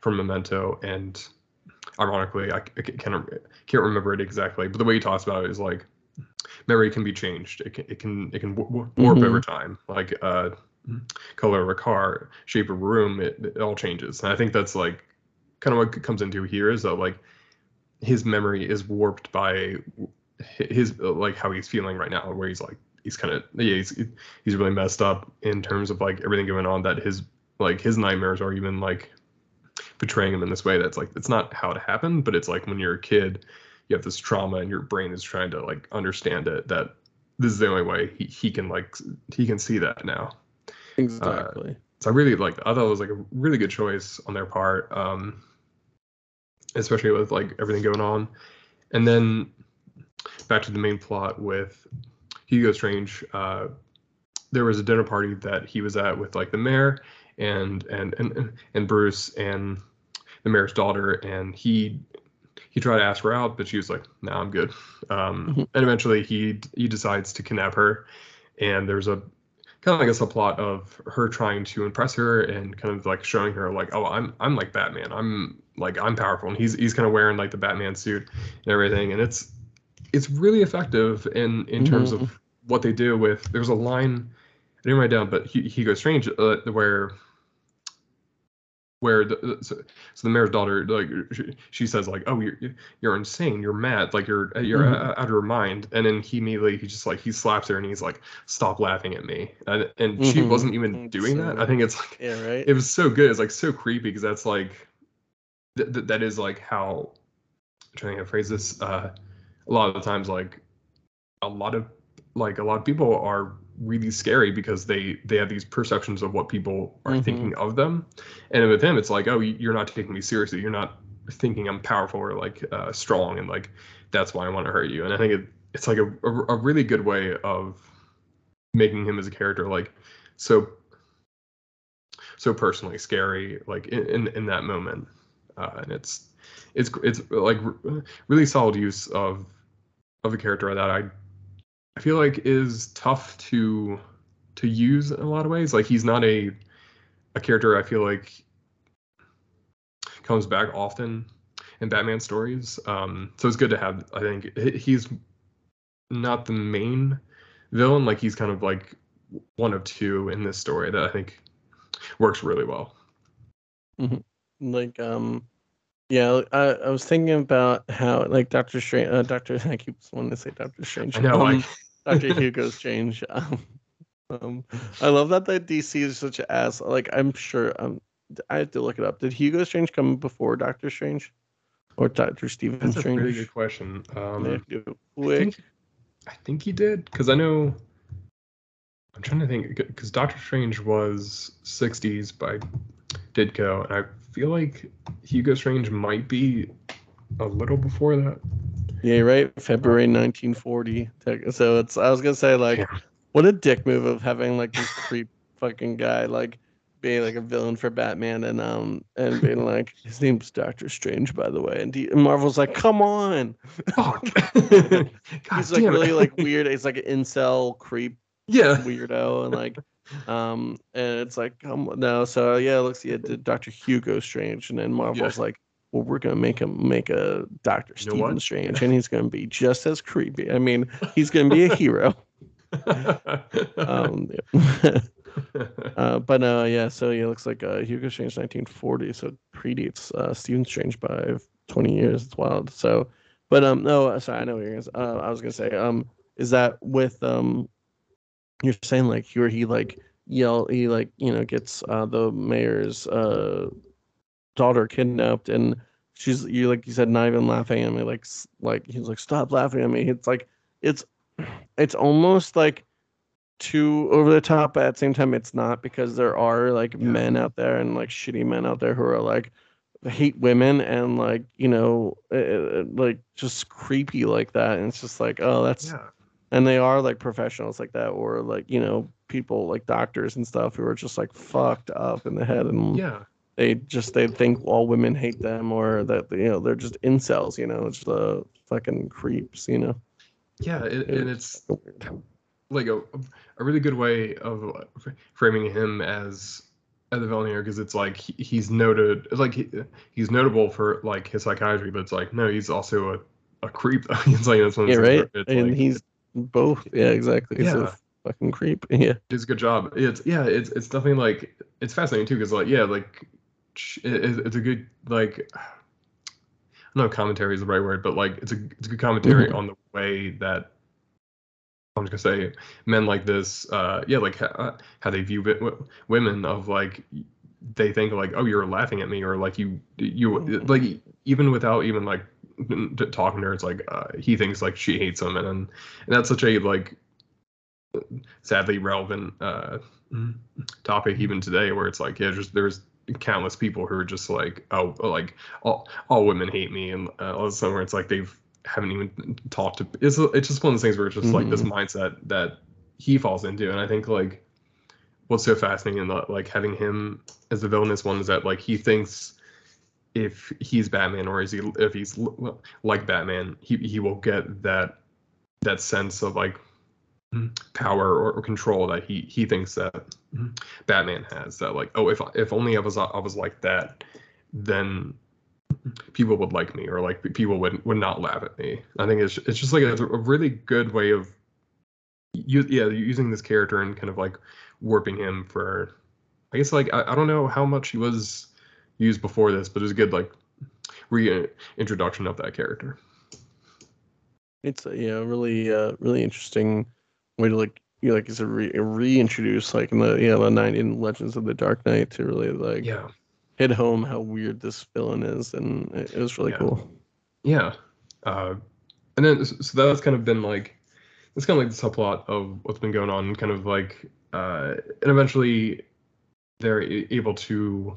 from Memento, and ironically, I, I can't can't remember it exactly, but the way he talks about it is like memory can be changed. It can it can it can warp mm-hmm. over time, like uh, color of a car, shape of a room. It, it all changes, and I think that's like kind of what comes into here, is that like his memory is warped by his like how he's feeling right now, where he's like he's kind of yeah he's he's really messed up in terms of like everything going on, that his like his nightmares are even like betraying him in this way. That's like it's not how it happened, but it's like when you're a kid, you have this trauma and your brain is trying to like understand it, that this is the only way he, he can like he can see that now. Exactly. Uh, so I really like I thought it was like a really good choice on their part. Um, especially with like everything going on. And then back to the main plot with Hugo Strange. Uh, there was a dinner party that he was at with like the mayor and and and, and Bruce and the mayor's daughter, and he he tried to ask her out, but she was like, "No, nah, I'm good." Um, mm-hmm. And eventually he he decides to kidnap her, and there's a kind of like a subplot of her trying to impress her and kind of like showing her like, "Oh, I'm I'm like Batman. I'm like I'm powerful." And he's he's kind of wearing like the Batman suit and everything. And it's it's really effective in in mm-hmm. terms of what they do with. There's a line I didn't write down, but Hugo Strange uh, where where the, so, so the mayor's daughter, like she, she says, like, "Oh, you're you're insane. You're mad. Like you're you're mm-hmm. out of your mind." And then he immediately he just like he slaps her and he's like, "Stop laughing at me." And and mm-hmm. she wasn't even doing so, that. I think it's like yeah, right. It was so good. It's like so creepy because that's like th- th- that is like how I'm trying to phrase this. Uh, a lot of the times, like a lot of like a lot of people are really scary because they they have these perceptions of what people are mm-hmm. thinking of them, and with him it's like, oh, you're not taking me seriously, you're not thinking I'm powerful or like uh strong, and like that's why I want to hurt you. And I think it, it's like a, a, a really good way of making him as a character like so so personally scary like in in, in that moment, uh and it's it's it's like really solid use of of a character that I I feel like is tough to to use in a lot of ways. Like he's not a a character I feel like comes back often in Batman stories. Um, so it's good to have. I think he's not the main villain. Like he's kind of like one of two in this story that I think works really well. Mm-hmm. Like um, yeah, I I was thinking about how like Doctor Strange. Uh, Doctor I keep wanting to say Doctor Strange. I know. Um, like... Doctor Hugo Strange. Um, um, I love that that D C is such an ass. Like, I'm sure um, I have to look it up. Did Hugo Strange come before Doctor Strange, or Doctor Stephen Strange? That's a really good question. Um, I, have to I, think, I think he did, because I know. I'm trying to think, because Doctor Strange was sixties by Ditko, and I feel like Hugo Strange might be a little before that. Yeah, right. February nineteen forty. So it's. I was gonna say like, yeah. What a dick move of having like this creep fucking guy like being like a villain for Batman and um and being like his name's Doctor Strange, by the way, and, D- and Marvel's like, come on. Oh, God. He's like really like weird. He's like an incel creep. Yeah. Weirdo and like. Um and it's like um, no so yeah it looks yeah Doctor Hugo Strange, and then Marvel's yeah. like, well, we're gonna make him make a Doctor you Stephen Strange, and he's gonna be just as creepy. I mean, he's gonna be a hero. um, yeah. uh, but uh, yeah, so yeah, it looks like uh, Hugo Strange nineteen forty, so it predates uh, Stephen Strange by twenty years. It's wild. So, but um, no, sorry, I know what you're gonna. Uh, I was gonna say um, is that with um. You're saying like here he like yell he like you know gets uh, the mayor's uh, daughter kidnapped, and she's you like you said not even laughing at me, like like he's like, stop laughing at me. It's like it's it's almost like too over the top, but at the same time it's not, because there are like yeah. men out there and like shitty men out there who are like hate women and like you know uh, like just creepy like that, and it's just like, oh, that's. Yeah. And they are like professionals like that, or like, you know, people like doctors and stuff who are just like fucked up in the head, and yeah. they just they think all women hate them, or that, you know, they're just incels, you know, just the uh, fucking creeps, you know. Yeah, it, and it's like a a really good way of framing him as as a villain here, because it's like he, he's noted like he, he's notable for like his psychiatry, but it's like, no, he's also a, a creep. It's like that's one yeah, right. It's and like, he's both yeah exactly yeah so fucking creep yeah does a good job. It's yeah it's it's nothing like it's fascinating too, because like yeah like it, it's a good like I don't know commentary is the right word, but like it's a it's a good commentary mm-hmm. on the way that I'm just gonna say men like this uh yeah like how, how they view women, of like they think like, oh, you're laughing at me, or like you you mm-hmm. like even without even like talking to her, it's like uh, he thinks like she hates him, and and that's such a like sadly relevant uh topic even today, where it's like yeah just there's countless people who are just like, oh, like all all women hate me, and uh, all of a sudden where it's like they've haven't even talked to it's it's just one of those things where it's just mm-hmm. like this mindset that he falls into. And I think like what's so fascinating in the, like having him as the villainous one is that like he thinks if he's Batman, or is he if he's like Batman, he he will get that that sense of like power or, or control that he he thinks that Batman has, that like, oh, if if only I was I was like that, then people would like me, or like people would would not laugh at me. I think it's it's just like a, a really good way of you yeah using this character and kind of like warping him for, I guess like I, I don't know how much he was used before this, but it was a good like reintroduction of that character. It's a, yeah, really, uh, really interesting way to like, you know, like it's a re- reintroduce like in the you know the night in Legends of the Dark Knight to really like yeah. hit home how weird this villain is, and it, it was really yeah. cool. Yeah, uh, and then so that's kind of been like it's kind of like the subplot of what's been going on, kind of like uh, and eventually they're able to.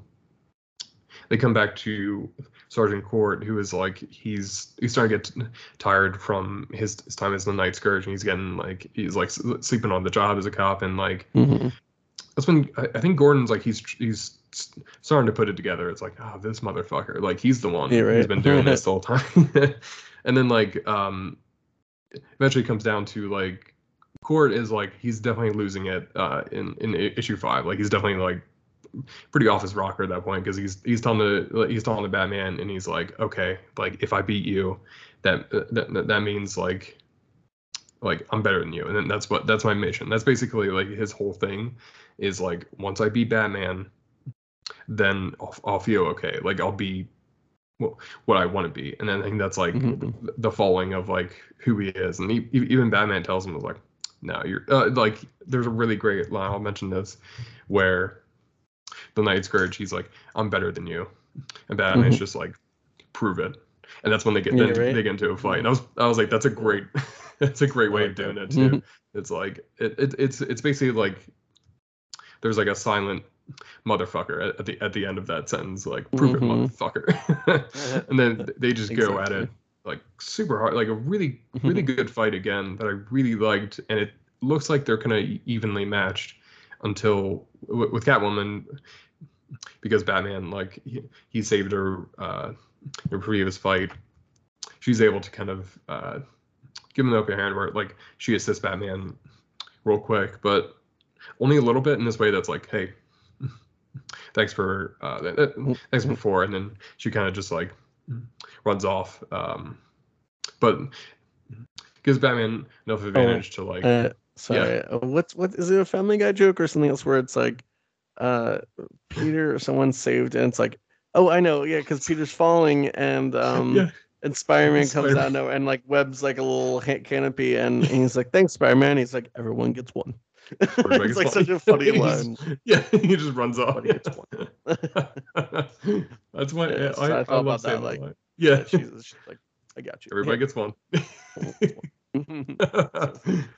They come back to Sergeant Court, who is like he's he's starting to get tired from his, his time as the Night Scourge, and he's getting like he's like sleeping on the job as a cop, and like mm-hmm. that's when I think Gordon's like he's he's starting to put it together. It's like ah, oh, this motherfucker, like he's the one yeah, right. who's been doing this the whole time, and then like um, eventually it comes down to like Court is like he's definitely losing it uh, in in issue five, like he's definitely like. Pretty office rocker at that point because he's he's telling the he's telling the Batman and he's like okay like if I beat you that that that means like like I'm better than you and then that's what that's my mission that's basically like his whole thing is like once I beat Batman then I'll, I'll feel okay like I'll be what I want to be and then I think that's like mm-hmm. the falling of like who he is and he, even Batman tells him like no you're uh, like there's a really great line I'll mention this where the Night Scourge, he's like, I'm better than you, and Batman's mm-hmm. just like, prove it, and that's when they get yeah, then, right? they get into a fight. And I was I was like, that's a great, that's a great way of doing it too. Mm-hmm. It's like it, it it's it's basically like there's like a silent motherfucker at, at the at the end of that sentence, like prove mm-hmm. it, motherfucker, and then they just exactly. go at it like super hard, like a really really good fight again that I really liked, and it looks like they're kind of evenly matched. Until with Catwoman, because Batman, like he, he saved her uh, in a previous fight, she's able to kind of uh, give him the open hand where like she assists Batman real quick, but only a little bit in this way. That's like, hey, thanks for uh, that, that, thanks before, and then she kind of just like runs off, um, but gives Batman enough advantage oh, to like. Uh... Sorry, yeah. what's what is it a Family Guy joke or something else where it's like, uh, Peter or someone saved and it's like, oh I know yeah because Peter's falling and um yeah. and Spider-Man comes Spider-Man. out now and like webs like a little ha- canopy and, and he's like thanks Spider-Man he's like everyone gets one. It's like one. Such a funny line. Yeah, he just runs off. Yeah. That's why yeah, I, I, I, I love that. Like line. yeah, yeah she's, she's like I got you. Everybody yeah. gets one. Everyone gets one.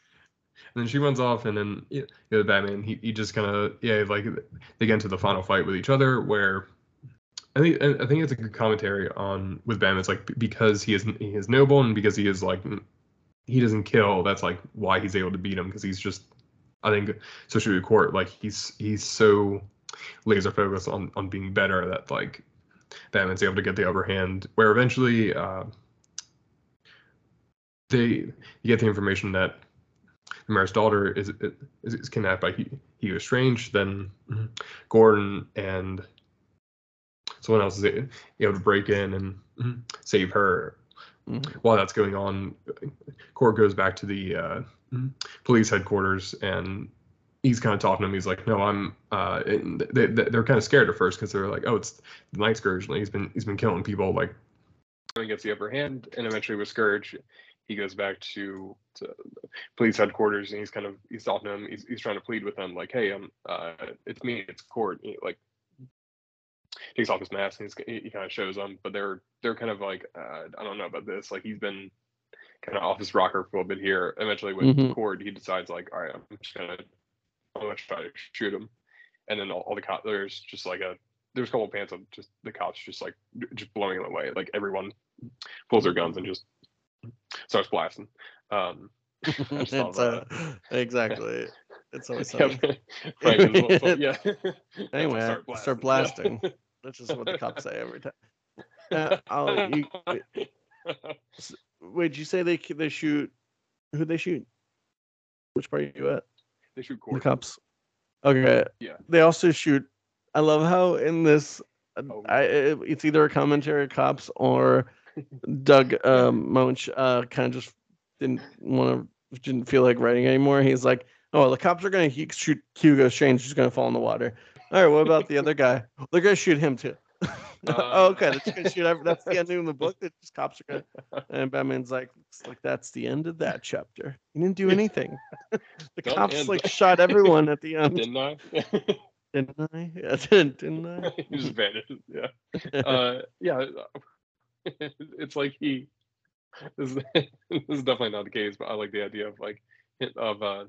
And then she runs off, and then you know, the Batman, he, he just kind of, yeah, like, they get into the final fight with each other, where I think I think it's a good commentary on, with Batman, it's like, because he is, he is noble, and because he is, like, he doesn't kill, that's, like, why he's able to beat him, because he's just, I think, especially with Court, like, he's he's so laser-focused on, on being better that, like, Batman's able to get the upper hand, where eventually uh, they you get the information that the mayor's daughter is, is is kidnapped by Hugo Strange. Then Gordon and someone else is able to break in and save her. Mm-hmm. While that's going on, Court goes back to the uh, police headquarters and he's kind of talking to him. He's like, "No, I'm." Uh, they, they're kind of scared at first because they're like, "Oh, it's the Night Scourge. Like, he's been he's been killing people." Like, he gets the upper hand, and eventually with Scourge. He goes back to, to police headquarters, and he's kind of he's talking to him. He's, he's trying to plead with him, like, "Hey, um, uh, it's me, it's Court." He, like, takes off his mask, and he's, he kind of shows them. But they're they're kind of like, uh, "I don't know about this." Like, he's been kind of off his rocker for a little bit here. Eventually, with mm-hmm. Court, he decides, like, "All right, I'm just gonna, I'm gonna try to shoot him." And then all, all the cops, there's just like a there's a couple of pants of just the cops just like just blowing him away. Like everyone pulls their guns and just. Starts blasting. Um, it's a, exactly. It's always something. Right, yeah. Anyway, start blasting. Start blasting. Yeah. That's just what the cops say every time. Uh, oh, you, wait, wait, you say they they shoot? Who they shoot? Which part are you at? They shoot Gordon. The cops. Okay. Yeah. They also shoot. I love how in this, oh. I, it, it's either a commentary of cops or. Doug uh, Moench uh, kind of just didn't want to, didn't feel like writing anymore. He's like, "Oh, the cops are going to shoot Hugo Strange. He's going to fall in the water. All right, what about the other guy? They're going to shoot him too." Uh, oh, okay, that's good. Shoot, I, that's the ending of the book. That just cops are good. And Batman's like, looks like that's the end of that chapter. He didn't do anything. The Don't cops like that. Shot everyone at the end. Didn't I? Didn't I? Yeah, didn't, didn't I? He just vanished. Yeah. Uh, yeah. It's like he. This is, this is definitely not the case, but I like the idea of like of uh,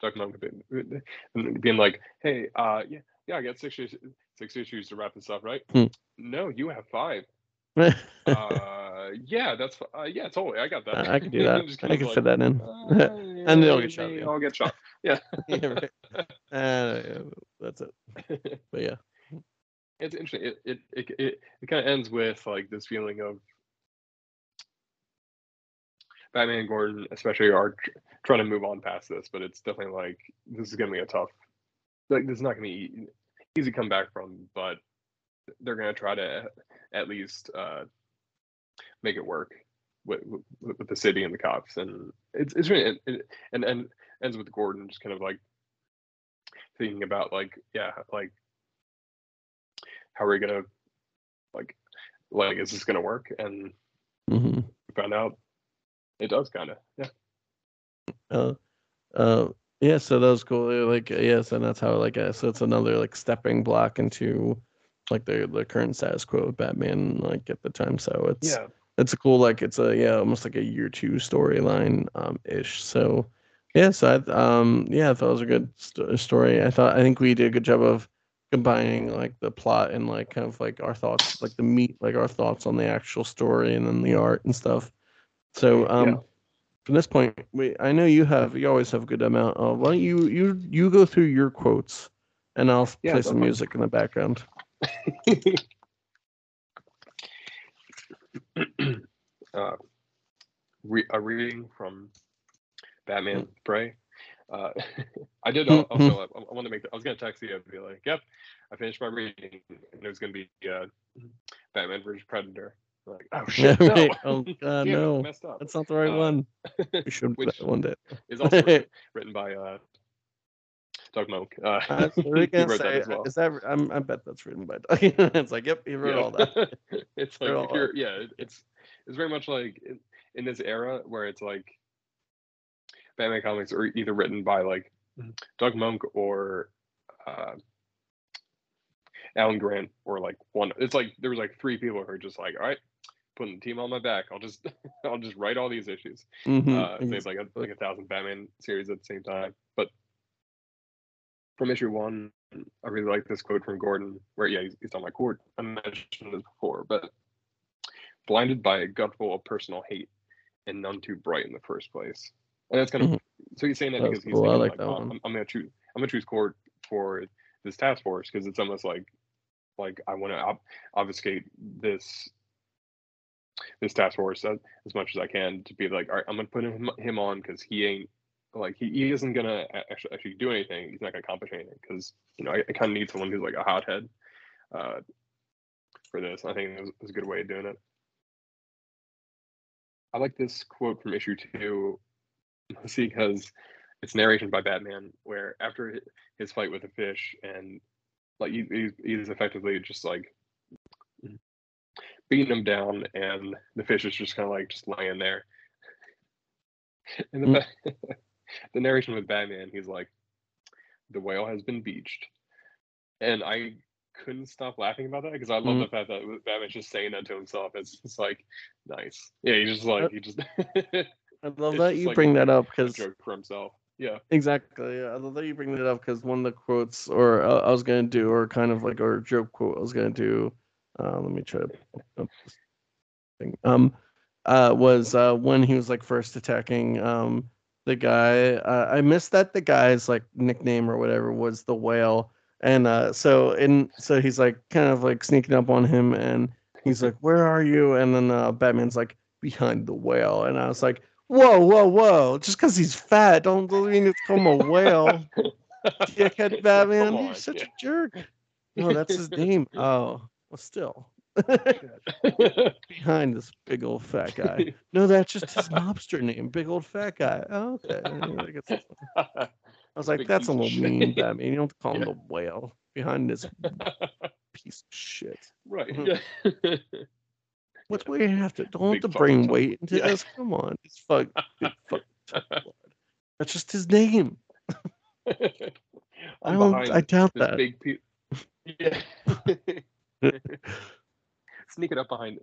Doctor Moench being like, "Hey, uh, yeah, yeah, I got six issues, six issues to wrap this up, right?" Hmm. No, you have five. uh, yeah, that's uh, yeah, totally. I got that. Uh, I can do that. I can like, fit that in, uh, yeah, and they'll get shot. I'll get shot. Yeah, yeah, right. uh, yeah, that's it. But yeah, it's interesting. It it it it, it kind of ends with like this feeling of. Batman and Gordon, especially, are trying to move on past this, but it's definitely like this is going to be a tough, like this is not going to be easy to come back from, but they're going to try to at least uh, make it work with, with with the city and the cops, and it's it's really it, and and ends with Gordon just kind of like thinking about like yeah like how are we going to like like is this going to work, and mm-hmm. we found out. It does kind of, yeah. Uh, uh, yeah. So that was cool. Like, yes, and that's how. Like, uh, so it's another like stepping block into, like the the current status quo of Batman, like at the time. So it's yeah. it's a cool like it's a yeah almost like a year two storyline um ish. So yeah, so I um yeah I thought it was a good st- story. I thought I think we did a good job of combining like the plot and like kind of like our thoughts, like the meat, like our thoughts on the actual story and then the art and stuff. So um, yeah. from this point, we I know you have you always have a good amount. Of, why don't you you you go through your quotes, and I'll yeah, play some fun. music in the background. uh, re- a reading from Batman mm-hmm. Prey. Uh, I did also. Mm-hmm. I, I want to make. The, I was gonna text you and be like, "Yep, I finished my reading," and it was gonna be uh, Batman versus Predator. Like, oh shit! No. Right. Oh god, yeah, no! That's not the right uh, one. We should do that one day. Is also written by uh, Doug Moench. Uh, I was really gonna say, that as well. Is that? I'm, I bet that's written by Doug. It's like, yep, he wrote yeah. all that. It's like, if you're, yeah, it's it's very much like in, in this era where it's like Batman comics are either written by like mm-hmm. Doug Moench or. Uh, Alan Grant or like one it's like there was like three people who are just like all right putting the team on my back I'll just I'll just write all these issues mm-hmm. uh so it's like a, like a thousand Batman series at the same time. But from issue one I really like this quote from Gordon where yeah he's, he's on my court. I mentioned this before but blinded by a gutful of personal hate and none too bright in the first place. And that's kind of mm-hmm. so he's saying that, that because he's cool. thinking, I like, like that oh, one. I'm, I'm gonna choose I'm gonna choose court for this task force because it's almost like Like I want to ob- obfuscate this this task force as, as much as I can to be like, all right, I'm gonna put him, him on because he ain't like he, he isn't gonna actually actually do anything. He's not gonna accomplish anything because you know I, I kind of need someone who's like a hothead uh, for this. I think it was a good way of doing it. I like this quote from issue two because it's narration by Batman, where after his fight with the fish and. Like he, he's, he's effectively just like beating him down, and the fish is just kind of like just laying there. And the mm-hmm. the narration with Batman, he's like, "The whale has been beached," and I couldn't stop laughing about that because I love mm-hmm. the fact that Batman's just saying that to himself. It's, it's like nice, yeah. He's just like he just. I love that you like bring that up because joke for himself. Yeah, exactly. Yeah. I love that you bring that up because one of the quotes, or uh, I was gonna do, or kind of like, or joke quote I was gonna do. Uh, let me try to. Open up this thing. Um, uh, was uh when he was like first attacking um the guy. Uh, I missed that the guy's like nickname or whatever was the whale, and uh, so in so he's like kind of like sneaking up on him, and he's like, "Where are you?" And then uh, Batman's like behind the whale, and I was like. Whoa, whoa, whoa! Just because he's fat, don't mean it's called a whale. Dickhead Batman, on, you're such yeah. a jerk. No, that's his name. Oh, well, still behind this big old fat guy. No, that's just his mobster name, big old fat guy. Oh, okay, I was like, that's a little mean, Batman. You don't have to call him yeah. the whale behind this piece of shit. Right. Mm-hmm. What's we have to? Don't Big have to bring weight into yeah. this. Come on, it's fuck. fuck That's just his name. I don't. I doubt that. Big pe- yeah. Sneak it up behind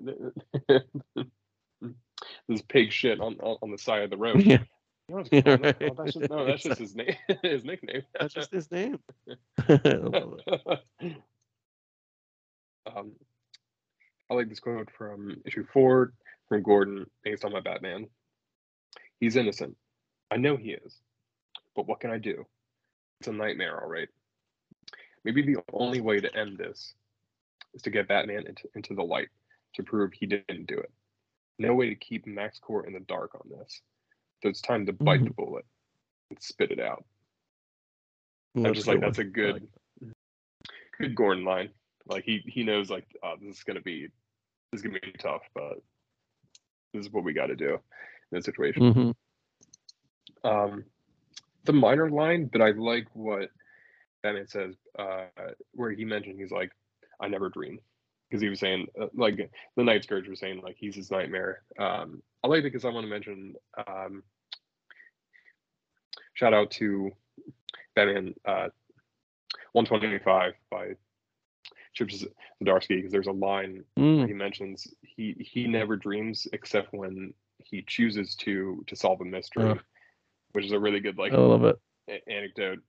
this pig shit on, on on the side of the road. Yeah. No, yeah, right. no, that's just, no, that's just his name. His nickname. That's just his name. um, I like this quote from issue four from Gordon, based on my Batman. He's innocent. I know he is. But what can I do? It's a nightmare, all right. Maybe the only way to end this is to get Batman into, into the light to prove he didn't do it. No way to keep Max Corp in the dark on this. So it's time to bite mm-hmm. the bullet and spit it out. Well, I just like that's a good, good Gordon line. Like he he knows like oh, this is gonna be this is gonna be tough, but this is what we got to do in this situation. Mm-hmm. Um, the minor line, but I like what Batman says uh, where he mentioned he's like, I never dream. Because he was saying, uh, like, the Night Scourge was saying, like, he's his nightmare. Um, I like it because I want to mention, um, shout out to Batman uh, one twenty-five by Chip Zdarsky, because there's a line mm. where he mentions he, he never dreams except when he chooses to to solve a mystery, uh, which is a really good, like, I love it. A- anecdote.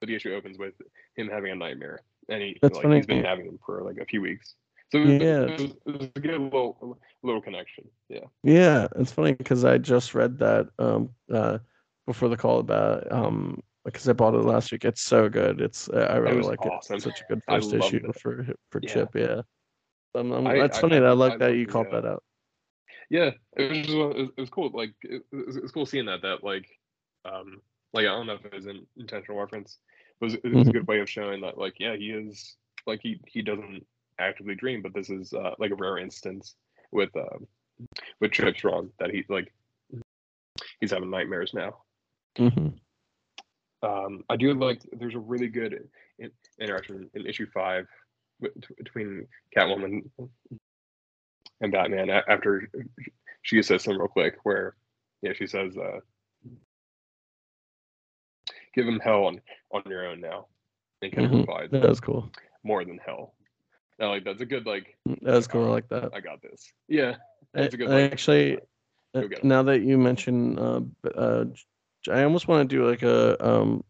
But the issue opens with him having a nightmare, and he, like, he's been having them for, like, a few weeks. So yeah, it was, it was a good little, little connection. Yeah, yeah, it's funny because I just read that um, uh, before the call about um, because I bought it last week. It's so good. It's uh, I really it like awesome. it. It's such a good first issue it. for for yeah. Chip. Yeah, um, um, I, that's I, funny. I, that I like I, that you yeah. called that out. Yeah, it was just, it was, it was cool. Like it was, it was cool seeing that. That like um, like I don't know if it was an intentional reference. It was, it was a good way of showing that like yeah he is like he he doesn't actively dream, but this is uh, like a rare instance with uh, with Chip's wrong that he like he's having nightmares now. Mm-hmm. Um, I do like there's a really good in- interaction in issue five w- t- between Catwoman and Batman a- after she says something real quick where yeah she says uh, give him hell on, on your own now. They can mm-hmm. provide that was cool more than hell. No, like that's a good like. That was cool. I like that. I got this. Yeah, that's a good. I, I actually, uh, now that you mention, uh, uh, I almost want to do like a um,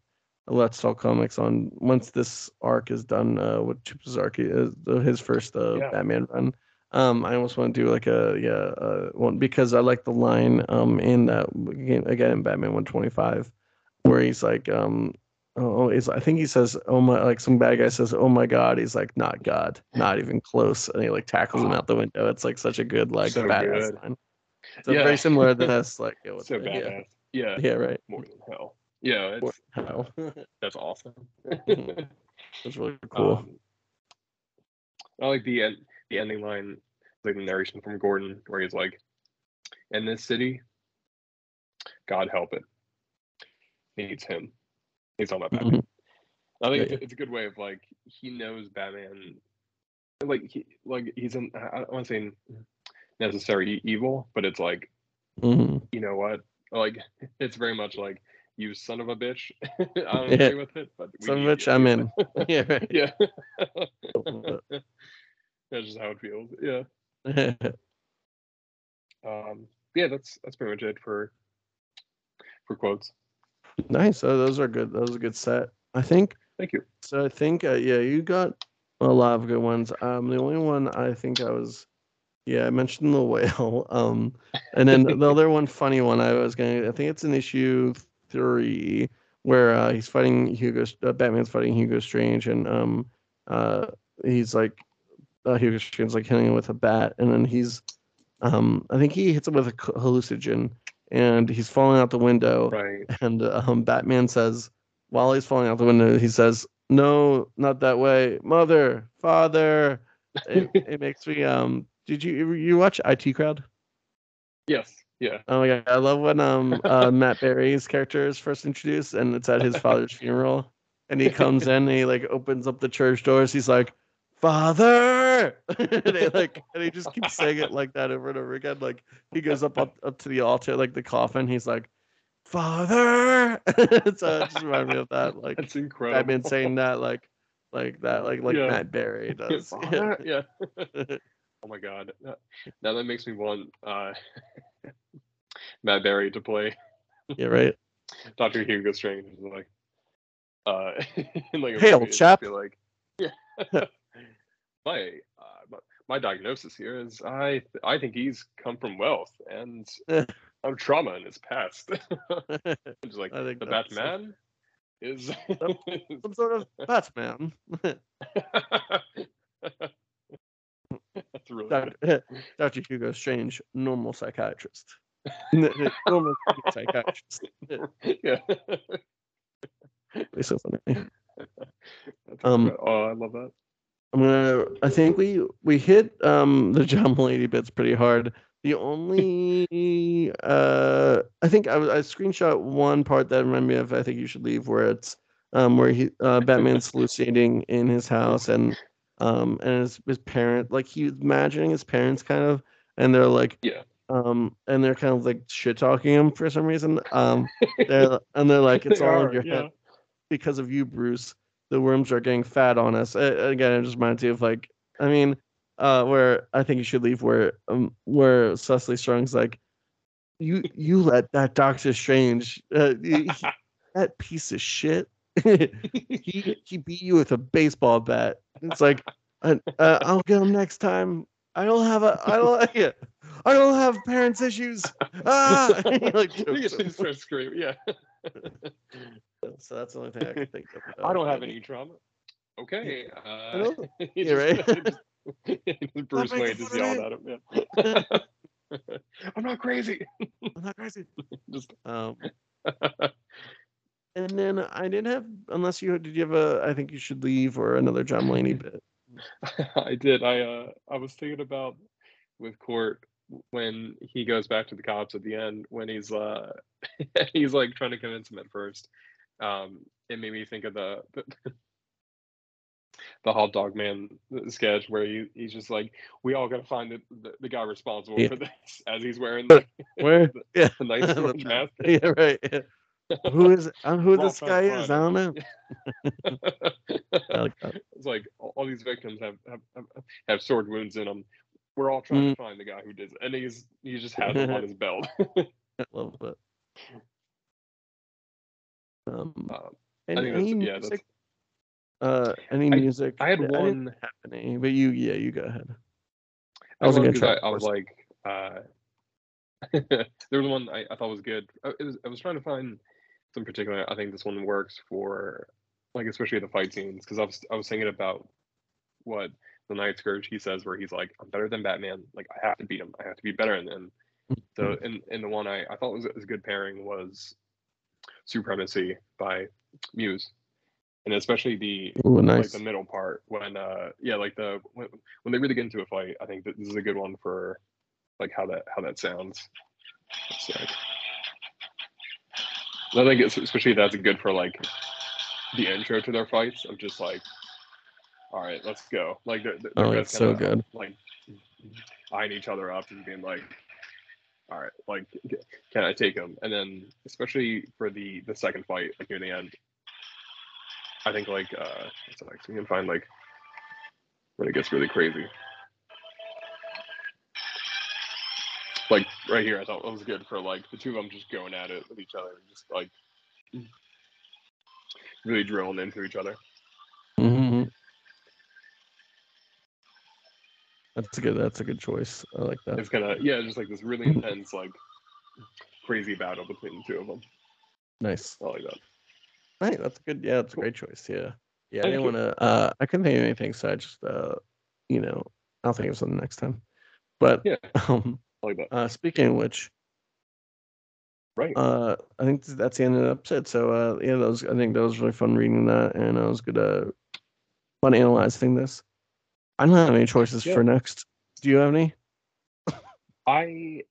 a Let's Talk Comics on once this arc is done. Uh, with Chip Zdarsky, uh, his first uh, yeah. Batman run. Um, I almost want to do like a yeah uh, one because I like the line um in that again, again in Batman one twenty-five where he's like um. Oh, it's, I think he says, oh my, like some bad guy says, oh my God. He's like, not God, not even close. And he like tackles oh. him out the window. It's like such a good, like, so badass good. line. So yeah. very similar to this. Like, yeah, so the, badass. Yeah. yeah. Yeah, right. More than hell. Yeah. It's, hell. That's awesome. That's really cool. Um, I like the end, the ending line, like the narration from Gordon, where he's like, in this city, God help it. Needs him. He's all about Batman. Mm-hmm. I think yeah. it's, it's a good way of like he knows Batman, like he like he's in. I don't want to say necessary evil, but it's like mm-hmm. you know what? Like it's very much like you son of a bitch. I don't yeah. agree with it, but son of a bitch, I'm in. Yeah, right. yeah. That's just how it feels. Yeah. um. Yeah. That's that's pretty much it for for quotes. Nice. So those are good. That was a good set, I think. Thank you. So I think, uh, yeah, you got a lot of good ones. Um, the only one I think I was, yeah, I mentioned the whale. Um, and then the other one, funny one, I was gonna, I think it's in issue three where uh, he's fighting Hugo. Uh, Batman's fighting Hugo Strange, and um, uh, he's like, uh, Hugo Strange's like hitting him with a bat, and then he's, um, I think he hits him with a hallucinogen. And he's falling out the window. Right. And um, Batman says, while he's falling out the window, he says, "No, not that way, mother, father." It, it makes me. Um, did you you watch I T Crowd? Yes. Yeah. Oh my god, I love when um uh, Matt Berry's character is first introduced, and it's at his father's funeral, and he comes in, and he like opens up the church doors. He's like, "Father," there. And he like, and he just keeps saying it like that over and over again. Like he goes up up, up to the altar, like the coffin. He's like, Father. So it just reminded me of that. Like that's incredible. I've been saying that like like that like like yeah. Matt Berry does. Father? Yeah. Oh my God. Now that makes me want uh, Matt Berry to play. Yeah. Right. Doctor Hugo Strange is like, uh, like hey, old chap. Like, yeah. my, uh, my diagnosis here is I th- I think he's come from wealth and of trauma in his past. Just like I think the Batman a... is some, some sort of Batman. That's really Doctor Doctor Hugo Strange, normal psychiatrist. Normal psychiatrist. Yeah. It's so funny. Um, oh, I love that. I'm gonna. I think we we hit um, the John Mulaney bits pretty hard. The only uh, I think I, I screenshot one part that reminded me of. I think you should leave where it's um, where he uh, Batman's hallucinating in his house and um, and his his parent like he's imagining his parents kind of and they're like yeah um and they're kind of like shit talking him for some reason um they're, and they're like it's they all are, in your yeah. head because of you, Bruce. The worms are getting fat on us. Uh, again, it just reminds me of like, I mean, uh, where I think you should leave where um, where Cecily Strong's like, you you let that Doctor Strange, uh, he, that piece of shit, he he beat you with a baseball bat. It's like, I, uh, I'll get him next time. I don't have a I don't yeah, I don't have parents issues. Ah, he like jokes he starts screaming. Yeah. So that's the only thing I can think of. I don't have any trauma. Okay. Uh, yeah, right? Bruce Wayne just yelled at him. Yeah. I'm not crazy. I'm not crazy. Just um. And then I didn't have, unless you did, you have a. I think you should leave or another John Mulaney bit. I did. I uh, I was thinking about with Court when he goes back to the cops at the end when he's uh he's like trying to convince him at first. Um, it made me think of the, the the hot dog man sketch where he he's just like, we all gotta find the, the, the guy responsible yeah. for this as he's wearing the, where the, yeah. the nice orange mask. Yeah, right. Yeah. Who is um, who this guy is? I don't know. It's like all, all these victims have, have have sword wounds in them. We're all trying mm. to find the guy who did it, and he's he just has it on his belt. I love that. Um, um, and I think any that's, yeah, music, that's... Uh, any I, music? I had yeah, one I happening, but you, yeah, you go ahead. I, I was gonna try. I, I was like, uh, there was one I, I thought was good. I, it was, I was trying to find some particular. I think this one works for, like, especially the fight scenes, because I was I was thinking about what the Night Scourge he says, where he's like, I'm better than Batman. Like, I have to beat him. I have to be better than him. So, and and the one I I thought was, was a good pairing was Supremacy by Muse, and especially the Ooh, nice. like the middle part when uh yeah like the when, when they really get into a fight. I think that this is a good one for like how that how that sounds. So, I think it's, especially that's good for like the intro to their fights of just like, all right, let's go. Like they're, they're oh, it's so good. Like eyeing each other up and being like, all right, like, can I take him? And then, especially for the the second fight, like near the end, I think like uh, it's like so you can find like when it gets really crazy. Like right here, I thought it was good for like the two of them just going at it with each other, and just like really drilling into each other. Mm-hmm. That's a good. That's a good choice. I like that. It's gonna, yeah, just like this really intense, like crazy battle between the two of them. Nice. I like that. Right. That's a good. Yeah, that's a great choice. Yeah. Yeah. Thank I didn't want to. Uh, I couldn't think of anything, so I just, uh, you know, I'll think of something next time. But yeah, um, I like that. Uh, speaking of which, right. Uh, I think that's the end of the episode. So uh, yeah, that was. I think that was really fun reading that, and I was good. Uh, fun analyzing this. I don't have any choices yeah. for next. Do you have any? I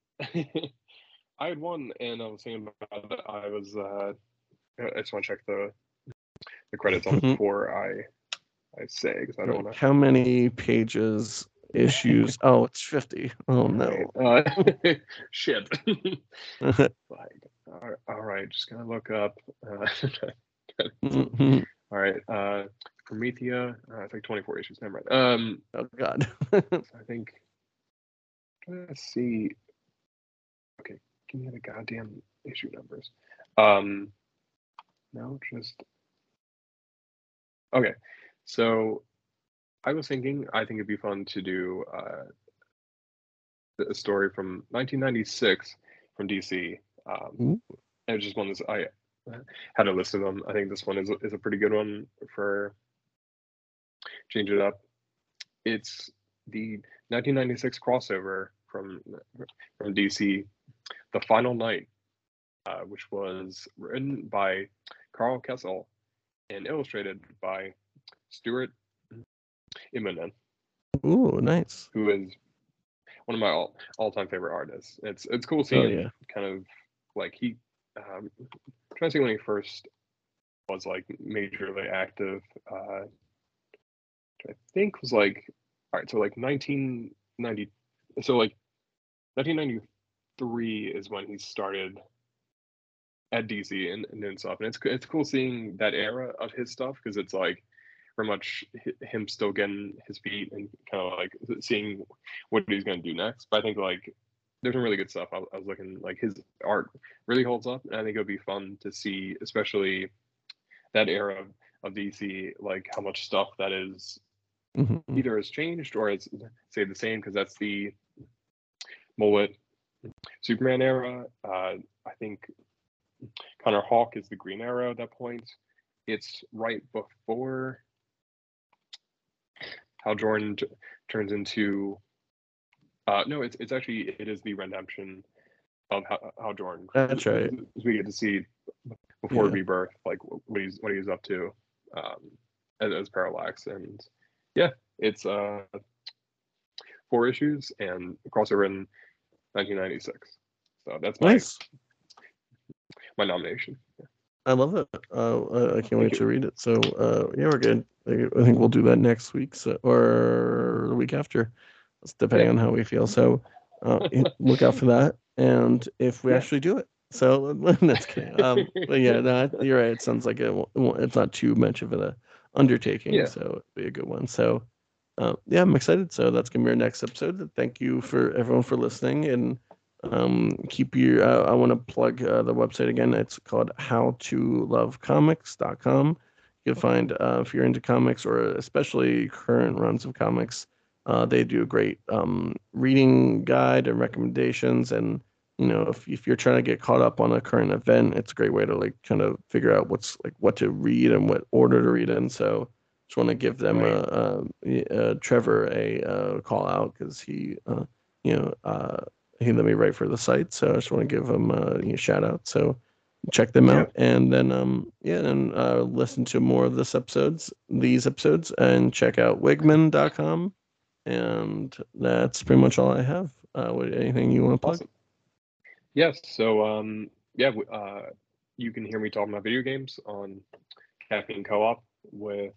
I had one, and I was thinking about that. I was uh, I just want to check the the credits on mm-hmm. before I I say, because I don't like, want to. How many pages, issues? Oh, it's fifty. Oh, no. Uh, shit. Like, all right, just going to look up. Uh, mm-hmm. All right. Uh, Promethea, uh, I think twenty-four issues. Never mind. Um, oh, God. I think. Let's see. Okay, give me the goddamn issue numbers. Um, no, just. Okay, so I was thinking, I think it'd be fun to do uh, a story from nineteen ninety-six from D C. Um, mm-hmm. It was just one that I had a list of them. I think this one is is a pretty good one for change it up. It's the nineteen ninety-six crossover from from D C, The Final Night, uh, which was written by Carl Kessel and illustrated by Stuart Immonen. Ooh, nice. Who is one of my all all time favorite artists. It's it's cool seeing oh, yeah. kind of like he. Um, I'm trying to see when he first was like majorly active. Uh, I think was like all right, so like nineteen ninety, so like nineteen ninety-three is when he started at D C and, and doing stuff. And it's it's cool seeing that era of his stuff because it's like very much him still getting his feet and kind of like seeing what he's going to do next. But I think like there's some really good stuff. I, I was looking like his art really holds up, and I think it would be fun to see, especially that era of, of D C, like how much stuff that is mm-hmm. either has changed or has stayed the same because that's the mullet Superman era. Uh, I think Connor Hawke is the Green Arrow at that point. It's right before Hal Jordan t- turns into. Uh, no, it's it's actually it is the redemption of Hal, Hal Jordan. That's right. We get to see before yeah. Rebirth, like what he's what he's up to, um, as, as Parallax, and yeah, it's uh, four issues and crossover in nineteen ninety-six. So that's nice. My, my nomination. Yeah. I love it. Uh, I can't wait to read it. So, uh, yeah, we're good. I think we'll do that next week so, or the week after, depending yeah. on how we feel. So, uh, look out for that. And if we yeah. actually do it, so that's good. Um, but yeah, no, you're right. It sounds like it, it's not too much of an undertaking. Yeah. So it'll be a good one. So, uh, yeah, I'm excited. So that's gonna be our next episode. Thank you for everyone for listening and. Um, keep your. Uh, I want to plug uh, the website again. It's called How to Love Comics dot com. You'll find uh, if you're into comics or especially current runs of comics, uh, they do a great um, reading guide and recommendations. And you know, if if you're trying to get caught up on a current event, it's a great way to like kind of figure out what's like what to read and what order to read in. So just want to give them a, a, a Trevor a, a call out because he, uh, you know. Uh, He let me write for the site, so I just want to give him a you know, shout out. So check them yeah. out, and then um yeah, and uh, listen to more of this episodes, these episodes, and check out Wigman dot com. And that's pretty much all I have. Uh, anything you want to plug? Awesome. Yes. So um yeah, uh, you can hear me talking about video games on Caffeine Co-op with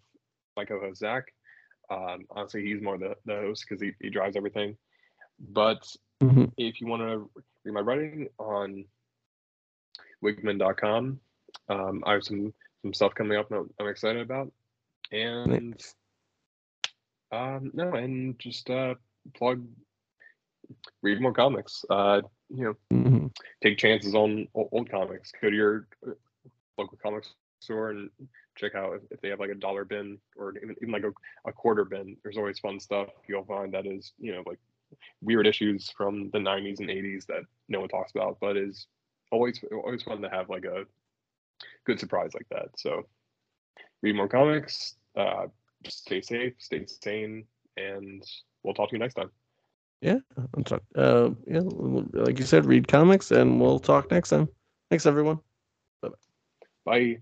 my co-host Zach. Um, honestly, he's more the, the host because he, he drives everything, but. Mm-hmm. If you want to read my writing on Wigman dot com, um, I have some, some stuff coming up that I'm excited about. And nice. um, no, and just uh, plug, read more comics. Uh, you know, mm-hmm. take chances on old, old comics. Go to your local comic store and check out if, if they have like a dollar bin or even, even like a, a quarter bin. There's always fun stuff you'll find that is, you know, like. Weird issues from the nineties and eighties that no one talks about, but is always always fun to have like a good surprise like that. So read more comics, uh, stay safe, stay sane, and we'll talk to you next time. Yeah, I'm talk- uh, yeah, like you said, read comics, and we'll talk next time. Thanks, everyone. Bye-bye. Bye.